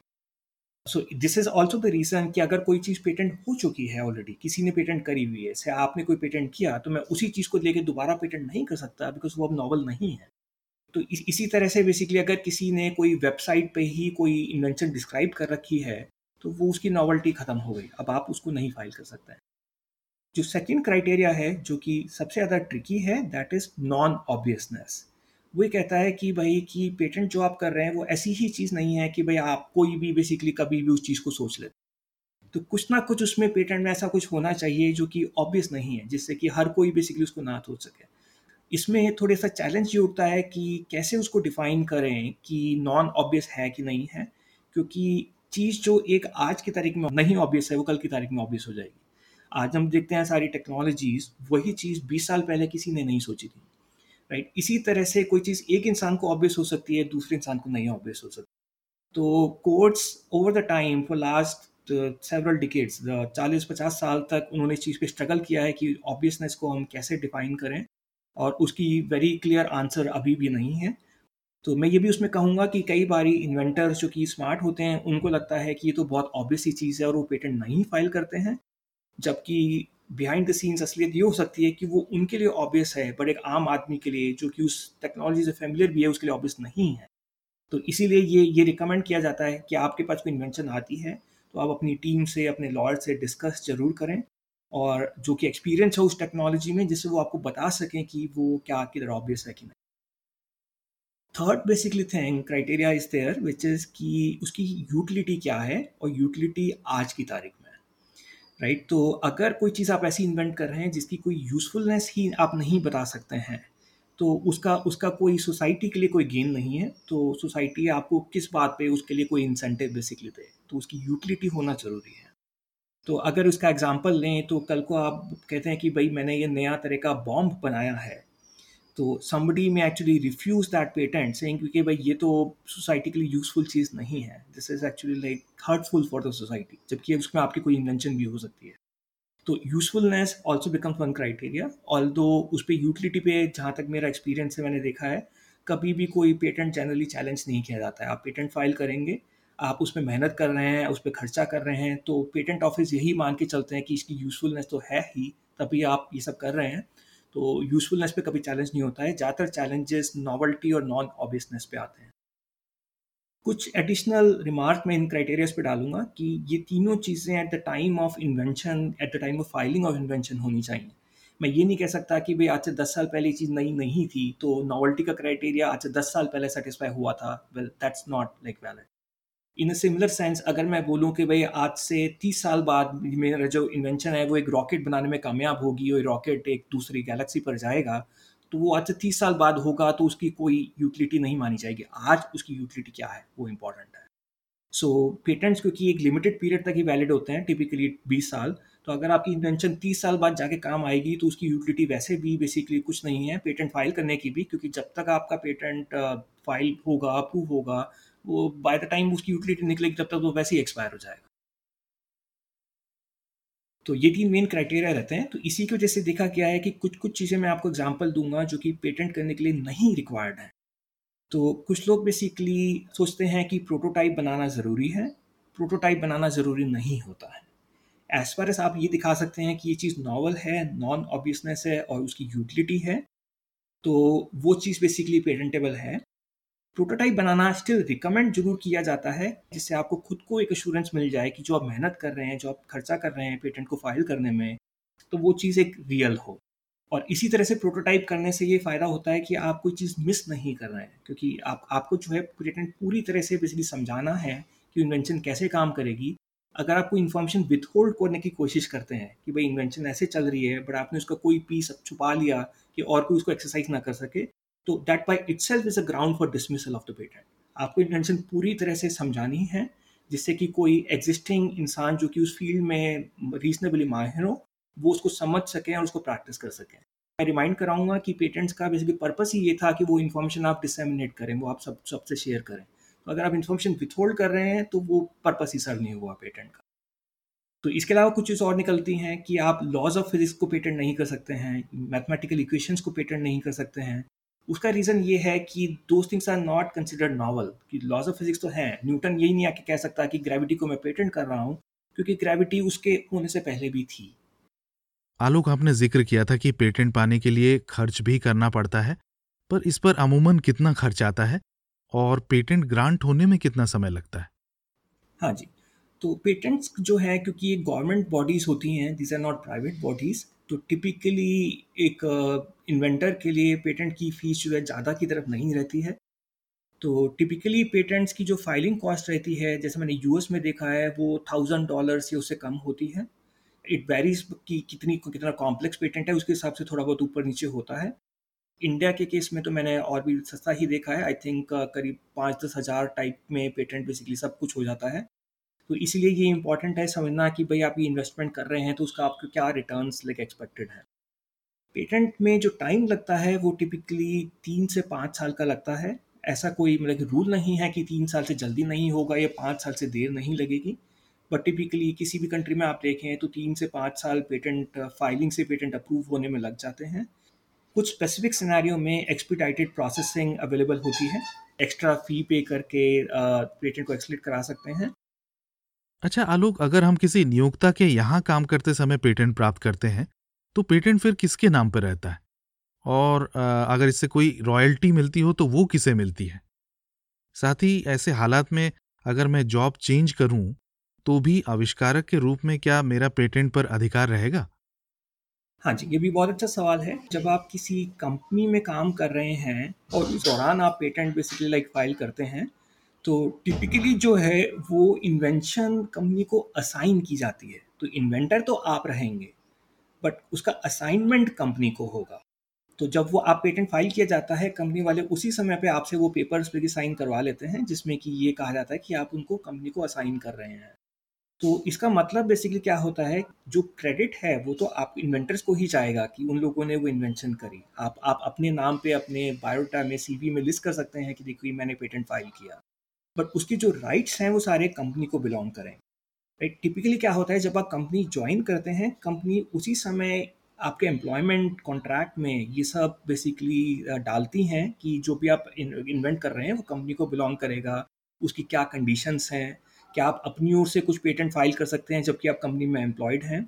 So this is also the reason कि अगर कोई चीज़ पेटेंट हो चुकी है, ऑलरेडी किसी ने पेटेंट करी हुई है, से आपने कोई पेटेंट किया, तो मैं उसी चीज़ को लेकर दोबारा पेटेंट नहीं कर सकता बिकॉज वो अब नॉवल नहीं है। तो इसी तरह से बेसिकली अगर किसी ने कोई वेबसाइट पे ही कोई इन्वेंशन डिस्क्राइब कर रखी है तो वो उसकी नॉवल्टी ख़त्म हो गई, अब आप उसको नहीं फाइल कर सकते हैं। जो सेकंड क्राइटेरिया है जो कि सबसे ज़्यादा ट्रिकी है, दैट इज़ नॉन ऑब्वियसनेस। वो कहता है कि भाई कि पेटेंट जो आप कर रहे हैं वो ऐसी ही चीज़ नहीं है कि भाई आप कोई भी बेसिकली कभी भी उस चीज़ को सोच लेते, तो कुछ ना कुछ उसमें पेटेंट में ऐसा कुछ होना चाहिए जो कि ऑब्वियस नहीं है जिससे कि हर कोई बेसिकली उसको ना सोच सके। इसमें थोड़ा सा चैलेंज ये उठता है कि कैसे उसको डिफाइन करें कि नॉन ऑब्वियस है कि नहीं है, क्योंकि चीज़ जो एक आज की तारीख में नहीं ऑब्वियस है वो कल की तारीख में ऑब्वियस हो जाएगी। आज हम देखते हैं सारी टेक्नोलॉजीज, वही चीज़ 20 साल पहले किसी ने नहीं सोची थी, राइट। इसी तरह से कोई चीज़ एक इंसान को ऑब्वियस हो सकती है, दूसरे इंसान को नहीं ऑब्वियस हो सकती। तो courts over the time for last several decades 40-50 साल तक उन्होंने इस चीज़ पे स्ट्रगल किया है कि ऑब्वियसनेस को हम कैसे डिफाइन करें, और उसकी वेरी क्लियर आंसर अभी भी नहीं है। तो मैं ये भी उसमें कहूँगा कि कई बारी इन्वेंटर्स जो कि स्मार्ट होते हैं उनको लगता है कि ये तो बहुत ऑब्वियस ही चीज़ है और वो पेटेंट नहीं फाइल करते हैं, जबकि बिहाइंड द सीन्स असलियत ये हो सकती है कि वो उनके लिए ऑब्वियस है बट एक आम आदमी के लिए जो कि उस टेक्नोलॉजी से फेमिलियर भी है उसके लिए ऑब्वियस नहीं है। तो इसीलिए ये रिकमेंड किया जाता है कि आपके पास कोई इन्वेंशन आती है तो आप अपनी टीम से, अपने लॉयर से डिस्कस जरूर करें, और जो कि एक्सपीरियंस हो उस टेक्नोलॉजी में, जिससे वो आपको बता सकें कि वो क्या किधर ऑब्वियस है कि नहीं। Third basically thing criteria is there which is कि उसकी यूटिलिटी क्या है, और यूटिलिटी आज की तारीख में, राइट। तो अगर कोई चीज़ आप ऐसी इन्वेंट कर रहे हैं जिसकी कोई यूज़फुलनेस ही आप नहीं बता सकते हैं, तो उसका कोई सोसाइटी के लिए कोई गेन नहीं है। तो सोसाइटी आपको किस बात पे उसके लिए कोई इंसेंटिव बेसिकली दे, तो उसकी यूटिलिटी होना ज़रूरी है। तो अगर उसका एग्जांपल लें तो कल को आप कहते हैं कि भाई मैंने ये नया तरह का बॉम्ब बनाया है, तो समबडी में actually refuse that patent saying क्योंकि भाई ये तो सोसाइटी के लिए यूज़फुल चीज़ नहीं है, this is actually like hurtful for the society, जबकि उसमें आपकी कोई इन्वेंशन भी हो सकती है। तो usefulness also becomes one criteria, although उस पर यूटिलिटी पे जहाँ तक मेरा एक्सपीरियंस है मैंने देखा है कभी भी कोई पेटेंट जनरली चैलेंज नहीं किया जाता है। आप पेटेंट फाइल करेंगे, आप उस पर मेहनत कर रहे हैं, उस पर खर्चा कर रहे हैं, तो पेटेंट ऑफिस यही मान के चलते हैं कि इसकी यूजफुलनेस तो है ही, तभी आप ये सब कर रहे हैं। तो यूजफुलनेस पे कभी चैलेंज नहीं होता है, ज़्यादातर चैलेंजेस नॉवल्टी और नॉन ऑब्वियसनेस पे आते हैं। कुछ एडिशनल रिमार्क मैं इन क्राइटेरियाज पे डालूंगा कि ये तीनों चीज़ें at the time of invention, at the time of filing of invention होनी चाहिए। मैं ये नहीं कह सकता कि भाई आज से 10 साल पहले ये चीज़ नई नहीं थी तो नॉवल्टी का क्राइटेरिया आज से 10 साल पहले सेटिस्फाई हुआ था, well that's not like valid. In a similar sense अगर मैं बोलूँ कि भाई आज से 30 साल बाद मेरा जो इन्वेंशन है वो एक रॉकेट बनाने में कामयाब होगी और रॉकेट एक दूसरी गैलेक्सी पर जाएगा, तो वो आज से 30 साल बाद होगा, तो उसकी कोई यूटिलिटी नहीं मानी जाएगी। आज उसकी यूटिलिटी क्या है वो इम्पॉर्टेंट है। सो पेटेंट्स क्योंकि एक लिमिटेड पीरियड तक ही वैलिड होते हैं, टिपिकली 20 साल, तो अगर आपकी इन्वेंशन 30 साल बाद जाके काम आएगी तो उसकी यूटिलिटी वैसे भी बेसिकली कुछ नहीं है, पेटेंट फाइल करने की भी, क्योंकि जब तक आपका पेटेंट फाइल होगा, अप्रूव होगा, वो बाय द टाइम उसकी यूटिलिटी निकलेगी तब तक वो वैसे ही एक्सपायर हो जाएगा। तो ये तीन मेन क्राइटेरिया रहते हैं। तो इसी की वजह से देखा गया है कि कुछ कुछ चीज़ें मैं आपको एग्जांपल दूंगा जो कि पेटेंट करने के लिए नहीं रिक्वायर्ड हैं। तो कुछ लोग बेसिकली सोचते हैं कि प्रोटोटाइप बनाना ज़रूरी है, प्रोटोटाइप बनाना ज़रूरी नहीं होता है। एज फार एज आप ये दिखा सकते हैं कि ये चीज़ नॉवल है, नॉन ऑब्वियसनेस है और उसकी यूटिलिटी है, तो वो चीज़ बेसिकली पेटेंटेबल है। प्रोटोटाइप बनाना स्टिल रिकमेंड जरूर किया जाता है, जिससे आपको खुद को एक एश्योरेंस मिल जाए कि जो आप मेहनत कर रहे हैं, जो आप खर्चा कर रहे हैं पेटेंट को फाइल करने में, तो वो चीज़ एक रियल हो। और इसी तरह से प्रोटोटाइप करने से ये फ़ायदा होता है कि आप कोई चीज़ मिस नहीं कर रहे हैं, क्योंकि आपको जो है पेटेंट पूरी तरह से बेसिकली समझाना है कि इन्वेंशन कैसे काम करेगी। अगर आप कोई इन्फॉर्मेशन विथहोल्ड करने की कोशिश करते हैं कि भाई इन्वेंशन ऐसे चल रही है बट आपने उसका कोई पीस छुपा लिया कि और कोई उसको एक्सरसाइज ना कर सके, तो that by itself is a ground for dismissal of the patent. आपको इन्वेंशन पूरी तरह से समझानी है, जिससे कि कोई एग्जिस्टिंग इंसान जो कि उस फील्ड में रीजनेबली माहिर हो वो उसको समझ सकें और उसको प्रैक्टिस कर सकें। मैं रिमाइंड कराऊंगा कि पेटेंट्स का बेसिकली पर्पस ही ये था कि वो इन्फॉर्मेशन आप डिसेमिनेट करें, वो आप सबसे शेयर करें। तो अगर आप इन्फॉर्मेशन विथहोल्ड कर रहे हैं तो वो पर्पस ही सर्व नहीं हुआ पेटेंट का। तो इसके अलावा कुछ चीज़ और निकलती हैं कि आप लॉज ऑफ फिजिक्स को पेटेंट नहीं कर सकते हैं, मैथमेटिकल इक्वेशंस को पेटेंट नहीं कर सकते हैं। उसका रीज़न ये है कि those things are not considered novel, कि लॉज ऑफ फिजिक्स तो हैं, न्यूटन यही नहीं आके कह सकता कि ग्रेविटी को मैं पेटेंट कर रहा हूँ, क्योंकि ग्रेविटी उसके होने से पहले भी थी। आलोक, आपने जिक्र किया था कि पेटेंट पाने के लिए खर्च भी करना पड़ता है, पर इस पर अमूमन कितना खर्च आता है और पेटेंट ग्रांट होने में कितना समय लगता है? हाँ जी, तो पेटेंट्स जो है क्योंकि ये गवर्नमेंट बॉडीज़ होती हैं, these are not private bodies, तो टिपिकली एक इन्वेंटर के लिए पेटेंट की फ़ीस जो है ज़्यादा की तरफ नहीं रहती है। तो टिपिकली पेटेंट्स की जो फाइलिंग कॉस्ट रहती है, जैसे मैंने यूएस में देखा है, वो $1,000 या उससे कम होती है। इट वेरीज कि कितना कॉम्प्लेक्स पेटेंट है उसके हिसाब से थोड़ा बहुत ऊपर नीचे होता है। इंडिया के केस में तो मैंने और भी सस्ता ही देखा है, आई थिंक करीब 5-10 हज़ार टाइप में पेटेंट बेसिकली सब कुछ हो जाता है। तो इसीलिए ये इंपॉर्टेंट है समझना कि भाई आप ये इन्वेस्टमेंट कर रहे हैं तो उसका आपको क्या रिटर्न्स लाइक एक्सपेक्टेड है। पेटेंट में जो टाइम लगता है वो टिपिकली 3 से 5 साल का लगता है। ऐसा कोई मतलब रूल नहीं है कि 3 साल से जल्दी नहीं होगा या 5 साल से देर नहीं लगेगी, बट टिपिकली किसी भी कंट्री में आप देखें तो 3 से 5 साल पेटेंट फाइलिंग से पेटेंट अप्रूव होने में लग जाते हैं। कुछ स्पेसिफिक सिनेरियो में एक्सपीडाइटेड प्रोसेसिंग अवेलेबल होती है, एक्स्ट्रा फी पे करके पेटेंट को एक्सलेट करा सकते हैं। अच्छा आलोक, अगर हम किसी नियोक्ता के यहाँ काम करते समय पेटेंट प्राप्त करते हैं तो पेटेंट फिर किसके नाम पर रहता है, और अगर इससे कोई रॉयल्टी मिलती हो तो वो किसे मिलती है? साथ ही ऐसे हालात में अगर मैं जॉब चेंज करूँ तो भी आविष्कारक के रूप में क्या मेरा पेटेंट पर अधिकार रहेगा? हाँ जी, ये भी बहुत अच्छा सवाल है। जब आप किसी कंपनी में काम कर रहे हैं और उस दौरान आप पेटेंट बेसिकली लाइक फाइल करते हैं तो टिपिकली जो है वो इन्वेंशन कंपनी को असाइन की जाती है। तो इन्वेंटर तो आप रहेंगे बट उसका असाइनमेंट कंपनी को होगा। तो जब वो आप पेटेंट फाइल किया जाता है कंपनी वाले उसी समय पे आपसे वो पेपर्स पे भी साइन करवा लेते हैं जिसमें कि ये कहा जाता है कि आप उनको कंपनी को असाइन कर रहे हैं। तो इसका मतलब बेसिकली क्या होता है, जो क्रेडिट है वो तो आप इन्वेंटर्स को ही जाएगा कि उन लोगों ने वो इन्वेंशन करी। आप अपने नाम पे अपने बायोडाटा में CV में लिस्ट कर सकते हैं कि देखिए मैंने पेटेंट फाइल किया, बट उसकी जो राइट्स हैं वो सारे कंपनी को बिलोंग करें। टिपिकली क्या होता है, जब आप कंपनी ज्वाइन करते हैं कंपनी उसी समय आपके एम्प्लॉयमेंट कॉन्ट्रैक्ट में ये सब बेसिकली डालती हैं कि जो भी आप इन्वेंट कर रहे हैं वो कंपनी को बिलोंग करेगा, उसकी क्या कंडीशंस हैं, क्या आप अपनी ओर से कुछ पेटेंट फाइल कर सकते हैं जबकि आप कंपनी में एम्प्लॉयड हैं।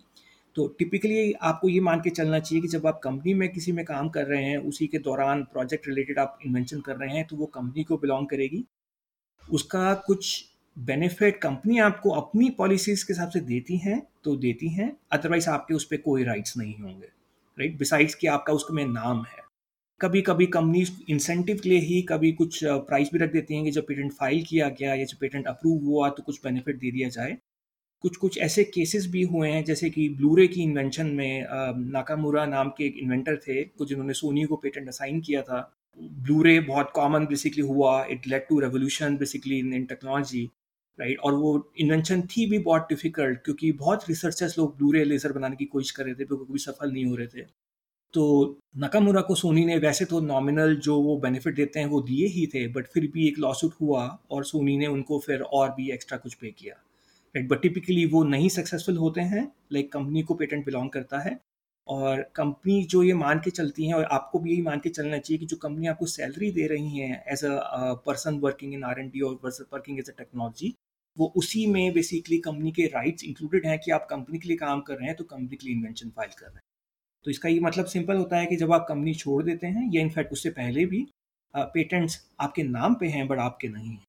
तो टिपिकली आपको ये मान के चलना चाहिए कि जब आप कंपनी में किसी में काम कर रहे हैं उसी के दौरान प्रोजेक्ट रिलेटेड आप इन्वेंशन कर रहे हैं तो वो कंपनी को बिलोंग करेगी। उसका कुछ बेनिफिट कंपनी आपको अपनी पॉलिसीज़ के हिसाब से देती हैं तो देती हैं, अदरवाइज आपके उस पर कोई राइट्स नहीं होंगे, राइट। बिसाइड्स कि आपका उसमें नाम है। कभी कभी कंपनी इंसेंटिव के लिए ही कभी कुछ प्राइस भी रख देती हैं कि जब पेटेंट फाइल किया गया या जब पेटेंट अप्रूव हुआ तो कुछ बेनिफिट दे दिया जाए। कुछ ऐसे केसेस भी हुए हैं जैसे कि ब्लू-रे की इन्वेंशन में नाकामुरा नाम के एक इन्वेंटर थे जिन्होंने सोनी को पेटेंट असाइन किया था। ब्लू-रे बहुत कॉमन बेसिकली हुआ, it led to revolution basically in technology, right. और वो इन्वेंशन थी भी बहुत डिफिकल्ट क्योंकि बहुत रिसर्चर्स लोग ब्लू-रे लेज़र बनाने की कोशिश कर रहे थे पर वो कभी सफल नहीं हो रहे थे। तो नाकामुरा को सोनी ने वैसे तो नॉमिनल जो वो बेनिफिट देते हैं वो दिए ही थे, बट फिर भी एक लॉसूट हुआ और सोनी ने उनको फिर और भी एक्स्ट्रा कुछ पे किया, राइट। बट टिपिकली वो नहीं सक्सेसफुल होते हैं, लाइक कंपनी को पेटेंट बिलोंग करता है और कंपनी जो ये मान के चलती हैं और आपको भी यही मान के चलना चाहिए कि जो कंपनी आपको सैलरी दे रही है as a person working in R&D और वर्किंग एज अ टेक्नोलॉजी, वो उसी में बेसिकली कंपनी के राइट्स इंक्लूडेड हैं कि आप कंपनी के लिए काम कर रहे हैं तो कंपनी के लिए इन्वेंशन फाइल कर रहे हैं। तो इसका ये मतलब सिंपल होता है कि जब आप कंपनी छोड़ देते हैं या इनफैक्ट उससे पहले भी पेटेंट्स आपके नाम पे हैं बट आपके नहीं हैं,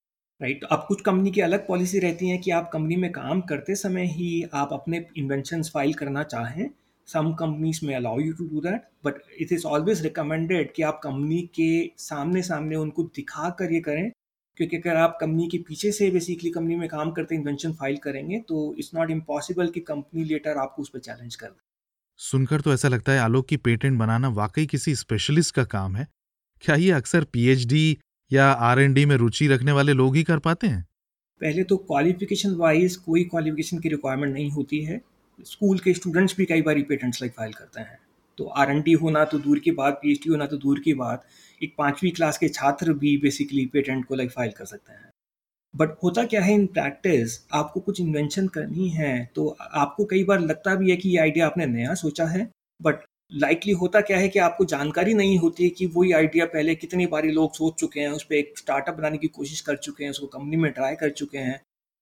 राइट। तो आप कुछ कंपनी की अलग पॉलिसी रहती है कि आप कंपनी में काम करते समय ही आप अपने इन्वेंशंस फाइल करना चाहें। Some companies may allow you to do that, but it is always recommended कि आप कंपनी के सामने उनको दिखा कर ये करें, क्योंकि अगर आप कंपनी के पीछे से बेसिकली कंपनी में काम करते इन्वेंशन फाइल करेंगे तो इट्स नॉट इम्पॉसिबल कि कंपनी लेटर आपको उस पर चैलेंज कर दे। सुनकर तो ऐसा लगता है आलोक की पेटेंट बनाना वाकई किसी स्पेशलिस्ट का काम है। क्या ये अक्सर PhD या R&D में रुचि रखने वाले लोग ही कर पाते हैं? पहले तो क्वालिफिकेशन वाइज कोई क्वालिफिकेशन की रिक्वायरमेंट नहीं होती है। स्कूल के स्टूडेंट्स भी कई बार पेटेंट्स लाइक फाइल करते हैं। तो R&D होना तो दूर की बात, PhD होना तो दूर की बात, एक 5वीं क्लास के छात्र भी बेसिकली पेटेंट को लाइक फाइल कर सकते हैं। बट होता क्या है इन प्रैक्टिस, आपको कुछ इन्वेंशन करनी है तो आपको कई बार लगता भी है कि ये आइडिया आपने नया सोचा है, बट लाइकली होता क्या है कि आपको जानकारी नहीं होती है कि वही आइडिया पहले कितनी बारी लोग सोच चुके हैं, उस पर एक स्टार्टअप बनाने की कोशिश कर चुके हैं, उसको कंपनी में ट्राई कर चुके हैं,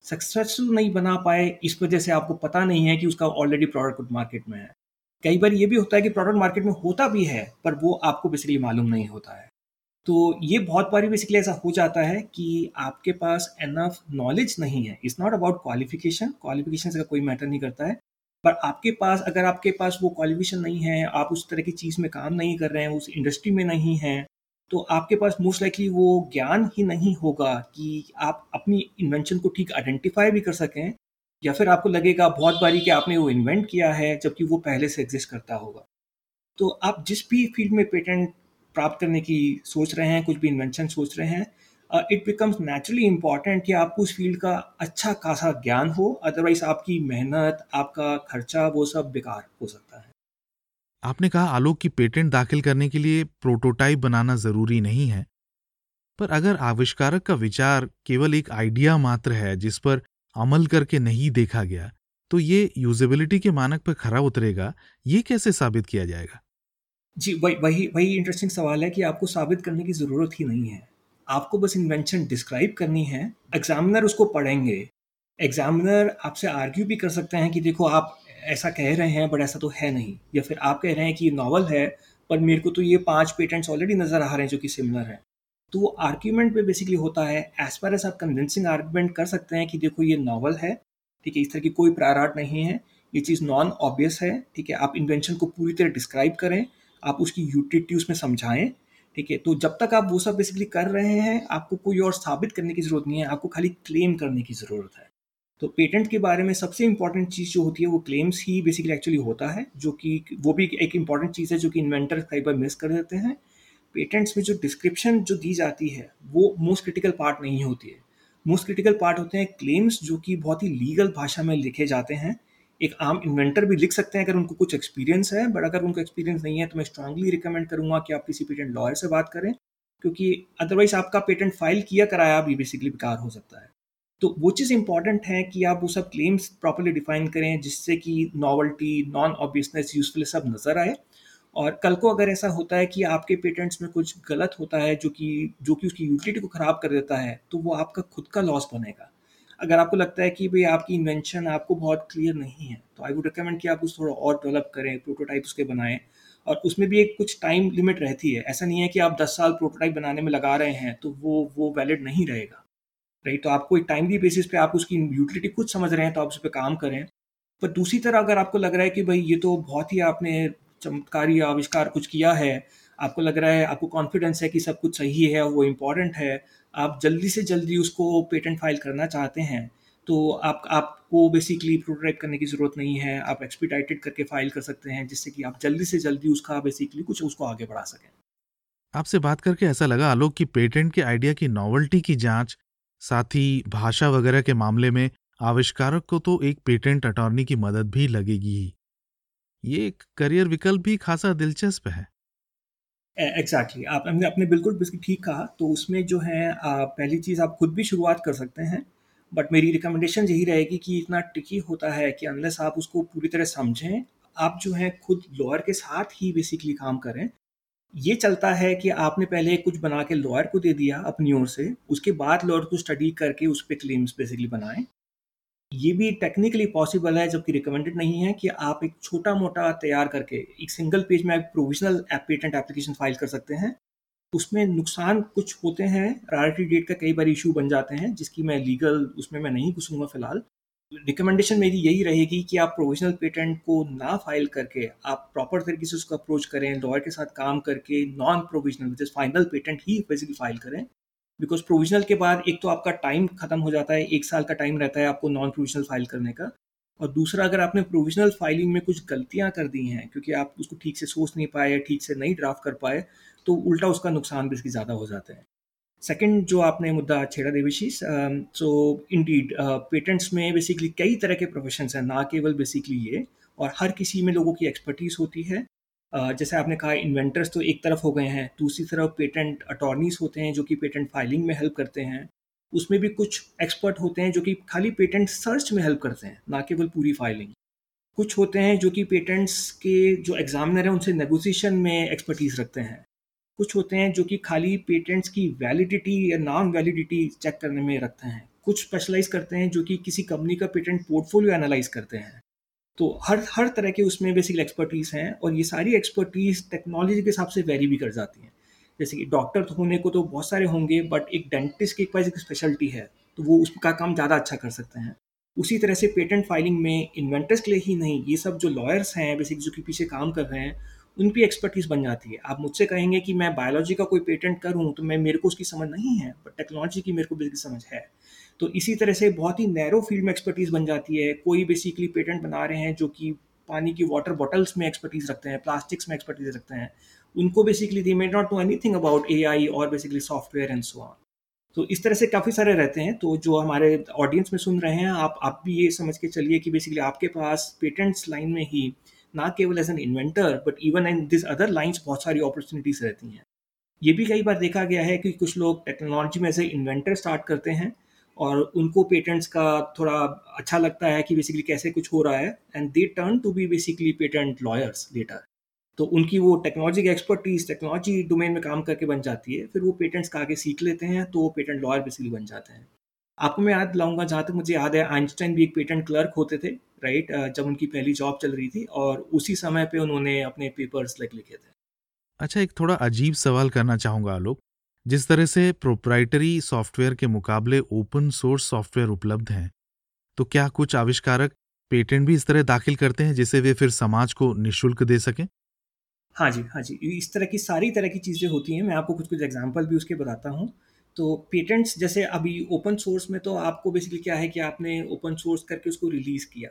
सक्सेसफुल नहीं बना पाए। इस वजह से आपको पता नहीं है कि उसका ऑलरेडी प्रोडक्ट मार्केट में है। कई बार ये भी होता है कि प्रोडक्ट मार्केट में होता भी है पर वो आपको बेसिकली मालूम नहीं होता है। तो ये बहुत बारी बेसिकली ऐसा हो जाता है कि आपके पास एनफ नॉलेज नहीं है। इट्स नॉट अबाउट क्वालिफिकेशन का कोई मैटर नहीं करता है, पर अगर आपके पास वो क्वालिफिकेशन नहीं है, आप उस तरह की चीज़ में काम नहीं कर रहे हैं, उस इंडस्ट्री में नहीं हैं, तो आपके पास मोस्ट लाइकली वो ज्ञान ही नहीं होगा कि आप अपनी इन्वेंशन को ठीक आइडेंटिफाई भी कर सकें, या फिर आपको लगेगा बहुत बारी कि आपने वो इन्वेंट किया है जबकि वो पहले से एग्जिस्ट करता होगा। तो आप जिस भी फील्ड में पेटेंट प्राप्त करने की सोच रहे हैं, कुछ भी इन्वेंशन सोच रहे हैं, इट बिकम्स नेचुरली इम्पॉर्टेंट कि आपको उस फील्ड का अच्छा खासा ज्ञान हो, अदरवाइज आपकी मेहनत, आपका खर्चा, वो सब बेकार हो सकता है। आपने कहा आलोक की पेटेंट दाखिल करने के लिए प्रोटोटाइप बनाना ज़रूरी नहीं है, पर अगर आविष्कारक का विचार केवल एक आइडिया मात्र है जिस पर अमल करके नहीं देखा गया, तो ये यूजेबिलिटी के मानक पर खरा उतरेगा, ये कैसे साबित किया जाएगा? जी वही इंटरेस्टिंग सवाल है कि आपको साबित करने की ज़रूरत ही नहीं है। आपको बस इन्वेंशन डिस्क्राइब करनी है, एग्जामिनर उसको पढ़ेंगे, एग्जामिनर आपसे आर्ग्यू भी कर सकते हैं कि देखो आप ऐसा कह रहे हैं बट ऐसा तो है नहीं, या फिर आप कह रहे हैं कि ये नॉवल है पर मेरे को तो ये 5 पेटेंट्स ऑलरेडी नज़र आ रहे हैं जो कि सिमिलर हैं। तो वो आर्ग्यूमेंट पे बेसिकली होता है, एज फार एज आप कन्विंसिंग आर्ग्यूमेंट कर सकते हैं कि देखो ये नॉवल है, ठीक है, इस तरह की कोई प्राराट नहीं है, ये चीज़ नॉन ऑब्वियस है, ठीक है, आप इन्वेंशन को पूरी तरह डिस्क्राइब करें, आप उसकी यूटिलिटीज में समझाएं, ठीक है। तो जब तक आप वो सब बेसिकली कर रहे हैं, आपको कोई और साबित करने की ज़रूरत नहीं है, आपको खाली क्लेम करने की ज़रूरत है। तो पेटेंट के बारे में सबसे इम्पॉर्टेंट चीज़ जो होती है वो क्लेम्स ही बेसिकली एक्चुअली होता है, जो कि वो भी एक इम्पॉर्टेंट चीज़ है जो कि इन्वेंटर कई बार मिस कर देते हैं। पेटेंट्स में जो डिस्क्रिप्शन जो दी जाती है वो मोस्ट क्रिटिकल पार्ट नहीं होती है। मोस्ट क्रिटिकल पार्ट होते हैं क्लेम्स जो कि बहुत ही लीगल भाषा में लिखे जाते हैं। एक आम इन्वेंटर भी लिख सकते हैं अगर उनको कुछ एक्सपीरियंस है, बट अगर उनको एक्सपीरियंस नहीं है तो मैं स्ट्रांगली रिकमेंड करूँगा कि आप किसी पेटेंट लॉयर से बात करें, क्योंकि अदरवाइज आपका पेटेंट फाइल किया कराया भी बेसिकली बेकार हो सकता है। तो वो चीज़ इंपॉर्टेंट है कि आप वो सब क्लेम्स प्रॉपर्ली डिफाइन करें जिससे कि नॉवल्टी, नॉन ऑब्वियसनेस, यूजफुल सब नज़र आए। और कल को अगर ऐसा होता है कि आपके पेटेंट्स में कुछ गलत होता है जो कि उसकी यूटिलिटी को ख़राब कर देता है, तो वो आपका खुद का लॉस बनेगा। अगर आपको लगता है कि भाई आपकी इन्वेंशन आपको बहुत क्लियर नहीं है, तो आई वुड रिकमेंड कि आप उसको थोड़ा और डेवलप करें, प्रोटोटाइप उसके बनाएं, और उसमें भी एक कुछ टाइम लिमिट रहती है। ऐसा नहीं है कि आप 10 साल प्रोटोटाइप बनाने में लगा रहे हैं तो वो वैलिड नहीं रहेगा, राइट। तो आपको एक टाइमली बेसिस पे आप उसकी यूटिलिटी कुछ समझ रहे हैं तो आप उस पर काम करें। पर दूसरी तरह अगर आपको लग रहा है कि भाई ये तो बहुत ही आपने चमत्कारी आविष्कार कुछ किया है, आपको लग रहा है, आपको कॉन्फिडेंस है कि सब कुछ सही है और वो इम्पॉर्टेंट है, आप जल्दी से जल्दी उसको पेटेंट फाइल करना चाहते हैं, तो आपको बेसिकली प्रोटोटाइप करने की ज़रूरत नहीं है। आप एक्सपीडाइटेड करके फाइल कर सकते हैं जिससे कि आप जल्दी से जल्दी उसका बेसिकली कुछ उसको आगे बढ़ा सकें। आपसे बात करके ऐसा लगा आलोक कि पेटेंट के आइडिया की नॉवल्टी की जाँच, साथ ही भाषा वगैरह के मामले में आविष्कारक को तो एक पेटेंट अटॉर्नी की मदद भी लगेगी ही। ये एक करियर विकल्प भी खासा दिलचस्प है। एग्जैक्टली, आपने बिल्कुल ठीक कहा। तो उसमें जो है पहली चीज़ आप खुद भी शुरुआत कर सकते हैं, बट मेरी रिकमेंडेशन यही रहेगी कि इतना ट्रिकी होता है कि अनलेस आप उसको पूरी तरह समझें, आप जो है खुद लॉयर के साथ ही बेसिकली काम करें। ये चलता है कि आपने पहले कुछ बना के लॉयर को दे दिया अपनी ओर से, उसके बाद लॉयर को स्टडी करके उस पर क्लेम्स बेसिकली बनाएं। ये भी टेक्निकली पॉसिबल है, जबकि रिकमेंडेड नहीं है कि आप एक छोटा मोटा तैयार करके एक सिंगल पेज में एक प्रोविजनल पेटेंट एप्लीकेशन फाइल कर सकते हैं। उसमें नुकसान कुछ होते हैं, प्रायोरिटी डेट का कई बार इशू बन जाते हैं, जिसकी मैं लीगल उसमें मैं नहीं घुसूँगा फिलहाल। रिकमेंडेशन मेरी यही रहेगी कि आप प्रोविजनल पेटेंट को ना फाइल करके आप प्रॉपर तरीके से उसको अप्रोच करें, लॉयर के साथ काम करके non provisional which is final patent ही बेसिकली फाइल करें। बिकॉज प्रोविजनल के बाद एक तो आपका टाइम खत्म हो जाता है, 1 साल का टाइम रहता है आपको नॉन प्रोविजनल फाइल करने का, और दूसरा अगर आपने प्रोविजनल फाइलिंग में कुछ गलतियाँ कर दी हैं क्योंकि आप उसको ठीक से सोच नहीं पाए, ठीक से नहीं ड्राफ्ट कर पाए, तो उल्टा उसका नुकसान भी ज़्यादा हो जाता है। सेकंड जो आपने मुद्दा छेड़ा देविशीष, सो इंडीड पेटेंट्स में बेसिकली कई तरह के प्रोफेशंस हैं, ना केवल बेसिकली ये, और हर किसी में लोगों की एक्सपर्टीज़ होती है। जैसे आपने कहा इन्वेंटर्स तो एक तरफ हो गए हैं, दूसरी तरफ पेटेंट अटॉर्नीज होते हैं जो कि पेटेंट फाइलिंग में हेल्प करते हैं। उसमें भी कुछ एक्सपर्ट होते हैं जो कि खाली पेटेंट सर्च में हेल्प करते हैं, ना केवल पूरी फाइलिंग। कुछ होते हैं जो कि पेटेंट्स के जो एग्जामिनर हैं उनसे नेगोशिएशन में एक्सपर्टीज़ रखते हैं। कुछ होते हैं जो कि खाली पेटेंट्स की वैलिडिटी या नॉन वैलिडिटी चेक करने में रखते हैं। कुछ स्पेशलाइज करते हैं जो कि किसी कंपनी का पेटेंट पोर्टफोलियो एनालाइज करते हैं। तो हर तरह के उसमें बेसिकली एक्सपर्टीज़ हैं, और ये सारी एक्सपर्टीज़ टेक्नोलॉजी के हिसाब से वेरी भी कर जाती हैं। जैसे कि डॉक्टर होने को तो बहुत सारे होंगे, बट एक डेंटिस्ट की एक पास एक स्पेशलिटी है तो वो उसका काम ज़्यादा अच्छा कर सकते हैं। उसी तरह से पेटेंट फाइलिंग में इन्वेंटर्स के लिए ही नहीं, ये सब जो लॉयर्स हैं बेसिकली जो कि पीछे काम कर रहे हैं उनकी एक्सपर्टीज़ बन जाती है। आप मुझसे कहेंगे कि मैं बायोलॉजी का कोई पेटेंट करूं तो मेरे को उसकी समझ नहीं है, बट टेक्नोलॉजी की मेरे को बिल्कुल समझ है। तो इसी तरह से बहुत ही नैरो फील्ड में एक्सपर्टीज़ बन जाती है। कोई बेसिकली पेटेंट बना रहे हैं जो कि पानी की वाटर बॉटल्स में एक्सपर्टीज़ रखते हैं, प्लास्टिक्स में एक्सपर्टीज़ रखते हैं, उनको basically they made not know anything about AI और basically software and so on. तो इस तरह से काफ़ी सारे रहते हैं। तो जो हमारे ऑडियंस में सुन रहे हैं, आप भी ये समझ के चलिए कि बेसिकली आपके पास पेटेंट्स लाइन में ही ना केवल as an inventor but even in this other lines बहुत सारी अपॉर्चुनिटीज रहती हैं। ये भी कई बार देखा गया है कि कुछ लोग टेक्नोलॉजी में से इन्वेंटर स्टार्ट करते हैं और उनको पेटेंट्स का थोड़ा अच्छा लगता है कि बेसिकली कैसे कुछ हो रहा है, and they turn to be basically patent lawyers later. तो उनकी वो टेक्नोलॉजी की एक्सपर्टीज टेक्नोलॉजी डोमेन में काम करके बन जाती है, फिर वो पेटेंट्स का आगे सीख लेते हैं तो वो पेटेंट लॉयर बेसिकली बन जाते हैं। आपको मैं याद दिलाऊंगा, जहाँ तक मुझे याद है आइंस्टाइन भी एक पेटेंट क्लर्क होते थे, राइट, जब उनकी पहली जॉब चल रही थी और उसी समय पे उन्होंने अपने पेपर्स लिखे थे। अच्छा, एक थोड़ा अजीब सवाल करना चाहूँगा आलोक। जिस तरह से प्रोप्राइटरी सॉफ्टवेयर के मुकाबले ओपन सोर्स सॉफ्टवेयर उपलब्ध हैं, तो क्या कुछ आविष्कारक पेटेंट भी इस तरह दाखिल करते हैं जिसे वे फिर समाज को निःशुल्क दे सकें? हाँ जी, इस तरह की सारी तरह की चीज़ें होती हैं। मैं आपको कुछ कुछ एग्जांपल भी उसके बताता हूँ। तो पेटेंट्स जैसे अभी ओपन सोर्स में तो आपको बेसिकली क्या है कि आपने ओपन सोर्स करके उसको रिलीज़ किया।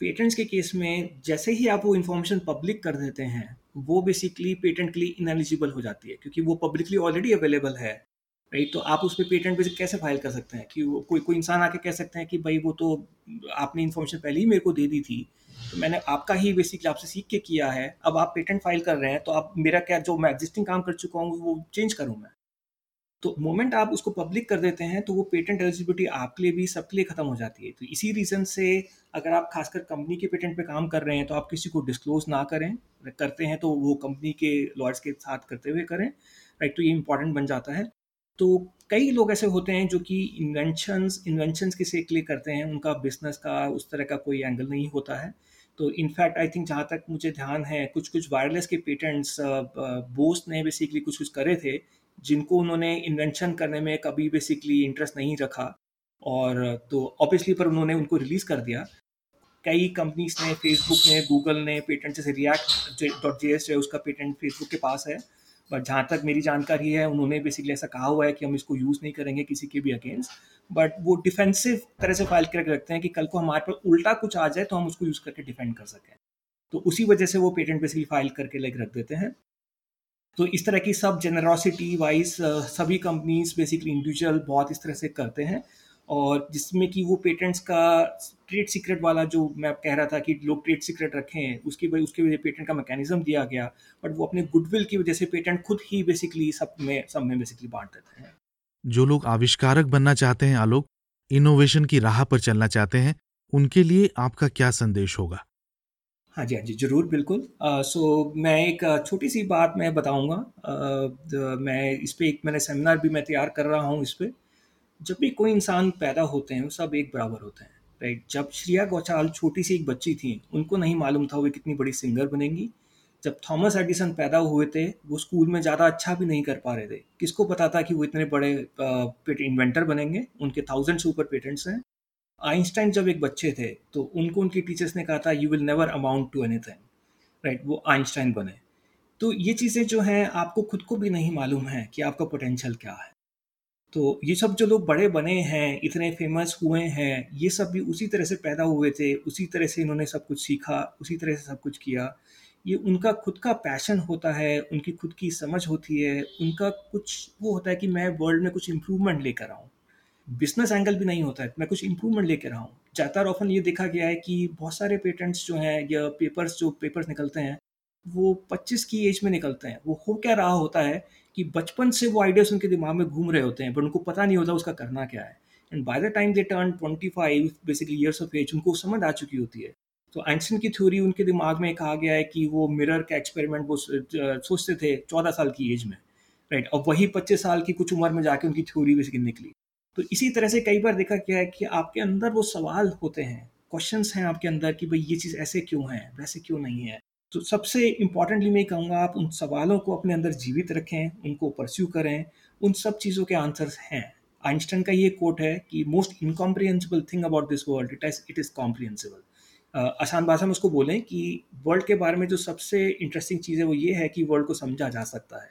पेटेंट्स के केस में जैसे ही आप वो इन्फॉर्मेशन पब्लिक कर देते हैं, वो बेसिकली पेटेंट के लिए इनएलिजिबल हो जाती है, क्योंकि वो पब्लिकली ऑलरेडी अवेलेबल है, राइट। तो आप उस पर पेटेंट बेसिकली कैसे फाइल कर सकते हैं कि कोई इंसान आके कह सकते हैं कि भाई वो तो आपने इन्फॉर्मेशन पहले ही मेरे को दे दी थी, तो मैंने आपका ही बेसिकली आपसे सीख के किया है, अब आप पेटेंट फाइल कर रहे हैं तो आप मेरा क्या जो मैं एग्जिस्टिंग काम कर चुका हूँ वो चेंज करूँ मैं। तो मोमेंट आप उसको पब्लिक कर देते हैं तो वो पेटेंट एलिजिबिलिटी आपके लिए भी सबके लिए ख़त्म हो जाती है। तो इसी रीज़न से अगर आप खासकर कंपनी के पेटेंट पे काम कर रहे हैं तो आप किसी को डिस्क्लोज ना करें, करते हैं तो वो कंपनी के लॉयर्स के साथ करते हुए करें, राइट। तो ये इंपॉर्टेंट बन जाता है। तो कई लोग ऐसे होते हैं जो कि इन्वेंशंस किसी के लिए करते हैं, उनका बिजनेस का उस तरह का कोई एंगल नहीं होता है। तो इनफैक्ट आई थिंक जहाँ तक मुझे ध्यान है कुछ वायरलेस के पेटेंट्स बोस ने बेसिकली कुछ करे थे जिनको उन्होंने इन्वेंशन करने में कभी बेसिकली इंटरेस्ट नहीं रखा, और तो ऑब्वियसली पर उन्होंने उनको रिलीज़ कर दिया। कई कंपनीज ने, फेसबुक ने, गूगल ने पेटेंट, जैसे React.js है उसका पेटेंट फेसबुक के पास है, बट जहाँ तक मेरी जानकारी है उन्होंने बेसिकली ऐसा कहा हुआ है कि हम इसको यूज़ नहीं करेंगे किसी के भी अगेंस्ट, बट वो डिफेंसिव तरह से फाइल करके रखते हैं कि कल को हमारे पर उल्टा कुछ आ जाए तो हम उसको यूज़ करके डिफेंड कर सकें। तो उसी वजह से वो पेटेंट बेसिकली फाइल करके रख देते हैं। तो इस तरह की सब जेनरॉसिटी वाइज सभी कंपनीज बेसिकली इंडिविजुअल बहुत इस तरह से करते हैं, और जिसमें कि वो पेटेंट्स का ट्रेड सीक्रेट वाला जो मैं कह रहा था कि लोग ट्रेड सीक्रेट रखें, उसके वजह पेटेंट का मैकेनिज्म दिया गया, बट वो अपने गुडविल की वजह से पेटेंट खुद ही बेसिकली सब में बेसिकली बांट देते हैं। जो लोग आविष्कारक बनना चाहते हैं आलोक, इनोवेशन की राह पर चलना चाहते हैं, उनके लिए आपका क्या संदेश होगा? हाँ जी, ज़रूर, बिल्कुल। मैं एक छोटी सी बात मैं बताऊँगा। मैं इस पर मैंने सेमिनार भी मैं तैयार कर रहा हूँ इस पर। जब भी कोई इंसान पैदा होते हैं वो सब एक बराबर होते हैं, राइट। जब श्रेया घोषाल छोटी सी एक बच्ची थी, उनको नहीं मालूम था वो कितनी बड़ी सिंगर बनेंगी। जब थॉमस एडिसन पैदा हुए थे, वो स्कूल में ज़्यादा अच्छा भी नहीं कर पा रहे थे, किसको पता था कि वो इतने बड़े इन्वेंटर बनेंगे, उनके 1000 से ऊपर पेटेंट्स हैं। आइंस्टाइन जब एक बच्चे थे तो उनको उनकी टीचर्स ने कहा था you will never amount to anything, right, वो आइंस्टाइन बने। तो ये चीज़ें जो हैं आपको खुद को भी नहीं मालूम है कि आपका पोटेंशियल क्या है। तो ये सब जो लोग बड़े बने हैं, इतने फेमस हुए हैं, ये सब भी उसी तरह से पैदा हुए थे, उसी तरह से इन्होंने सब कुछ सीखा, उसी तरह से सब कुछ किया। ये उनका खुद का पैशन होता है, उनकी खुद की समझ होती है, उनका कुछ वो होता है कि मैं वर्ल्ड में कुछ इम्प्रूवमेंट लेकर आऊँ। बिजनेस एंगल भी नहीं होता है, मैं कुछ इम्प्रूवमेंट लेकर आऊँ। ज़्यादातर ऑफन ये देखा गया है कि बहुत सारे पेटेंट्स जो हैं या पेपर्स निकलते हैं वो 25 की एज में निकलते हैं। वो हो क्या रहा होता है कि बचपन से वो आइडियाज़ उनके दिमाग में घूम रहे होते हैं, बट उनको पता नहीं होता उसका करना क्या है। And by the time they turn 25 basically years of age, उनको समझ आ चुकी होती है। तो आइंस्टीन की थ्योरी उनके दिमाग में कहा गया है कि वो मिरर का एक्सपेरिमेंट वो सोचते थे 14 साल की एज में, राइट, और वही 25 साल की कुछ उम्र में जाके उनकी थ्योरी बेसिकली निकली। तो इसी तरह से कई बार देखा गया है कि आपके अंदर वो सवाल होते हैं, क्वेश्चंस हैं आपके अंदर कि भाई ये चीज़ ऐसे क्यों है, वैसे क्यों नहीं है। तो सबसे इम्पॉर्टेंटली मैं कहूँगा आप उन सवालों को अपने अंदर जीवित रखें, उनको परस्यू करें, उन सब चीज़ों के आंसर्स हैं। आइंस्टाइन का ये कोट है कि most incomprehensible thing about this world it is comprehensible. आसान भाषा में उसको बोलें कि वर्ल्ड के बारे में जो सबसे इंटरेस्टिंग चीज़ है वो ये है कि वर्ल्ड को समझा जा सकता है।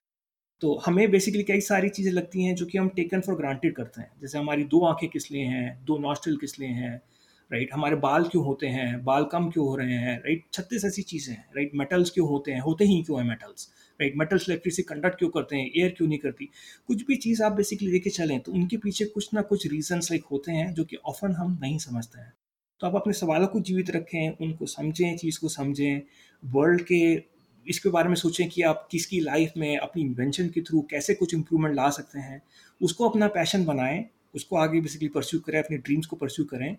तो हमें बेसिकली कई सारी चीज़ें लगती हैं जो कि हम टेकन फॉर ग्रांटेड करते हैं, जैसे हमारी 2 आंखें किस लिए हैं, 2 नॉस्ट्रिल किस लिए हैं, राइट, हमारे बाल क्यों होते हैं, बाल कम क्यों हो रहे हैं, राइट, 36 ऐसी चीज़ें हैं, राइट, मेटल्स क्यों होते हैं, होते ही क्यों हैं metals, right, metals electricity conduct क्यों करते हैं, एयर क्यों नहीं करती, कुछ भी चीज़ आप बेसिकली लेके चलें तो उनके पीछे कुछ ना कुछ रीजंस लाइक होते हैं जो कि ऑफन हम नहीं समझते हैं। तो आप अपने सवालों को जीवित रखें, उनको समझें, चीज़ को समझें, वर्ल्ड के इसके बारे में सोचें कि आप किसकी लाइफ में अपनी इन्वेंशन के थ्रू कैसे कुछ इम्प्रूवमेंट ला सकते हैं, उसको अपना पैशन बनाएं, उसको आगे बेसिकली परस्यू करें, अपने ड्रीम्स को परस्यू करें।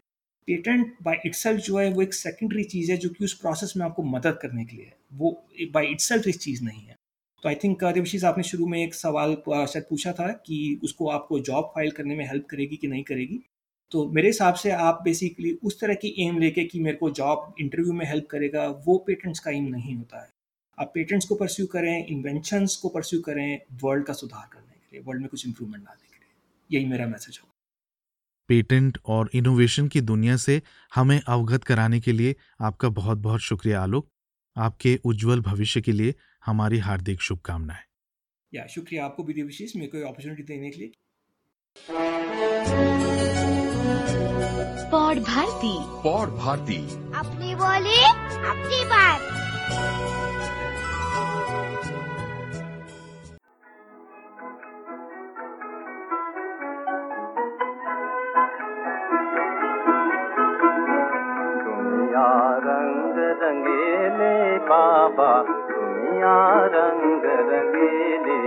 पेटेंट बाय इटसेल्फ जो है वो एक सेकेंडरी चीज़ है जो कि उस प्रोसेस में आपको मदद करने के लिए है, वो बाय इटसेल्फ एक चीज़ नहीं है। तो आई थिंक देवशीष आपने शुरू में एक सवाल शायद पूछा था कि उसको आपको जॉब फाइल करने में हेल्प करेगी कि नहीं करेगी। तो मेरे हिसाब से आप बेसिकली उस तरह की एम लेके कि मेरे को जॉब इंटरव्यू में हेल्प करेगा, वो पेटेंट्स का एम नहीं होता है। आप पेटेंट्स को परस्यू करें, इन्वेंशंस को परस्यू करें, वर्ल्ड का सुधार करने के लिए, वर्ल्ड में कुछ इम्प्रूवमेंट लाने के लिए, यही मेरा मैसेज होगा। पेटेंट और इनोवेशन की दुनिया से हमें अवगत कराने के लिए आपका बहुत बहुत शुक्रिया आलोक। आपके उज्जवल भविष्य के लिए हमारी हार्दिक शुभकामनाएं। या शुक्रिया आपको भी देवशीष, मेरे को अपॉर्चुनिटी देने के लिए। पॉड भारती अपनी बोली अपनी बात। बाबा दुनिया रंग रंगीली।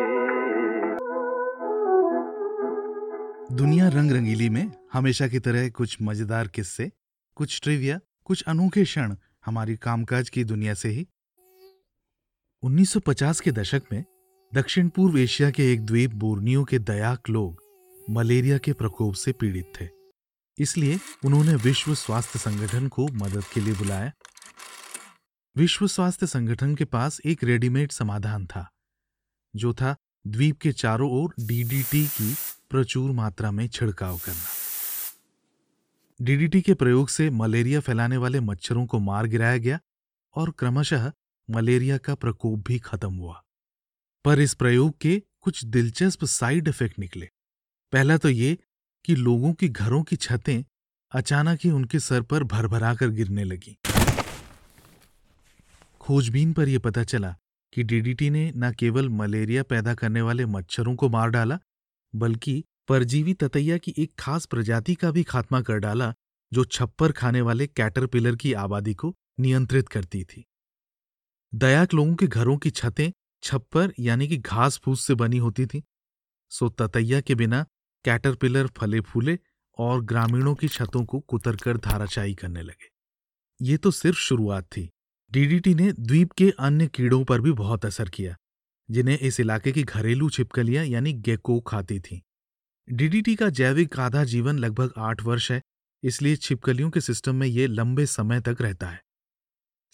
दुनिया रंग रंगीली में हमेशा की तरह कुछ मजेदार किस्से, कुछ ट्रिविया, कुछ अनोखे क्षण हमारी कामकाज की दुनिया से ही। 1950 के दशक में दक्षिण पूर्व एशिया के एक द्वीप बोर्नियो के दयाक लोग मलेरिया के प्रकोप से पीड़ित थे, इसलिए उन्होंने विश्व स्वास्थ्य संगठन को मदद के लिए बुलाया। विश्व स्वास्थ्य संगठन के पास एक रेडीमेड समाधान था, जो था द्वीप के चारों ओर डीडीटी की प्रचुर मात्रा में छिड़काव करना। डीडीटी के प्रयोग से मलेरिया फैलाने वाले मच्छरों को मार गिराया गया और क्रमशः मलेरिया का प्रकोप भी खत्म हुआ। पर इस प्रयोग के कुछ दिलचस्प साइड इफेक्ट निकले। पहला तो ये कि लोगों की घरों की छतें अचानक ही उनके सर पर भरभरा कर गिरने लगी। खोजबीन पर यह पता चला कि डीडीटी ने न केवल मलेरिया पैदा करने वाले मच्छरों को मार डाला, बल्कि परजीवी ततैया की एक खास प्रजाति का भी खात्मा कर डाला, जो छप्पर खाने वाले कैटरपिलर की आबादी को नियंत्रित करती थी। दयाक लोगों के घरों की छतें छप्पर यानी कि घास फूस से बनी होती थी, सो ततैया के बिना कैटरपिलर फले फूले और ग्रामीणों की छतों को कुतरकर धाराशायी करने लगे। ये तो सिर्फ शुरुआत थी। डीडीटी ने द्वीप के अन्य कीड़ों पर भी बहुत असर किया, जिन्हें इस इलाके की घरेलू छिपकलियां यानी गेको खाती थीं। डीडीटी का जैविक आधा जीवन लगभग 8 वर्ष है, इसलिए छिपकलियों के सिस्टम में ये लंबे समय तक रहता है।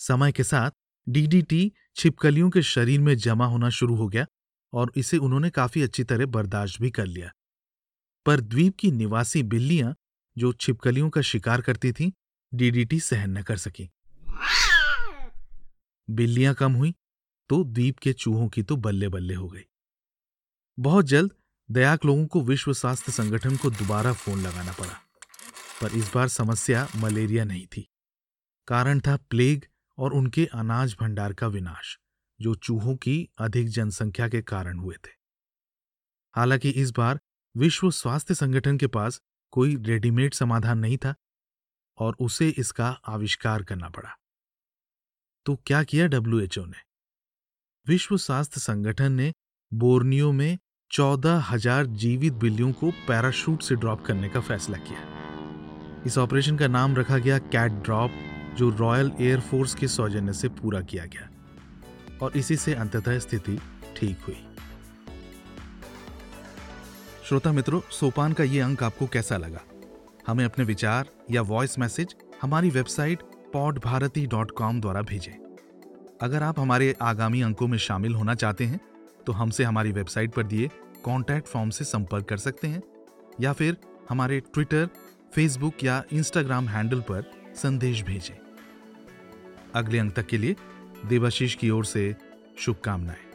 समय के साथ डीडीटी छिपकलियों के शरीर में जमा होना शुरू हो गया और इसे उन्होंने काफी अच्छी तरह बर्दाश्त भी कर लिया। पर द्वीप की निवासी बिल्लियां जो छिपकलियों का शिकार करती थीं, डीडीटी सहन न कर सकी। बिल्लियां कम हुई तो द्वीप के चूहों की तो बल्ले बल्ले हो गई। बहुत जल्द दयाक लोगों को विश्व स्वास्थ्य संगठन को दोबारा फोन लगाना पड़ा, पर इस बार समस्या मलेरिया नहीं थी। कारण था प्लेग और उनके अनाज भंडार का विनाश, जो चूहों की अधिक जनसंख्या के कारण हुए थे। हालांकि इस बार विश्व स्वास्थ्य संगठन के पास कोई रेडीमेड समाधान नहीं था और उसे इसका आविष्कार करना पड़ा। तो क्या किया WHO ने? विश्व स्वास्थ्य संगठन ने बोर्नियो में 14,000 जीवित बिल्लियों को पैराशूट से ड्रॉप करने का फैसला किया। इस ऑपरेशन का नाम रखा गया कैट ड्रॉप, जो रॉयल एयरफोर्स के सौजन्य से पूरा किया गया और इसी से अंततः स्थिति ठीक हुई। श्रोता मित्रों, सोपान का ये अंक आपको कैसा लगा? हमें अपने विचार या वॉइस मैसेज हमारी वेबसाइट podbharati.com द्वारा भेजें। अगर आप हमारे आगामी अंकों में शामिल होना चाहते हैं तो हमसे हमारी वेबसाइट पर दिए कॉन्टैक्ट फॉर्म से संपर्क कर सकते हैं या फिर हमारे ट्विटर, फेसबुक या इंस्टाग्राम हैंडल पर संदेश भेजें। अगले अंक तक के लिए देवाशीष की ओर से शुभकामनाएं।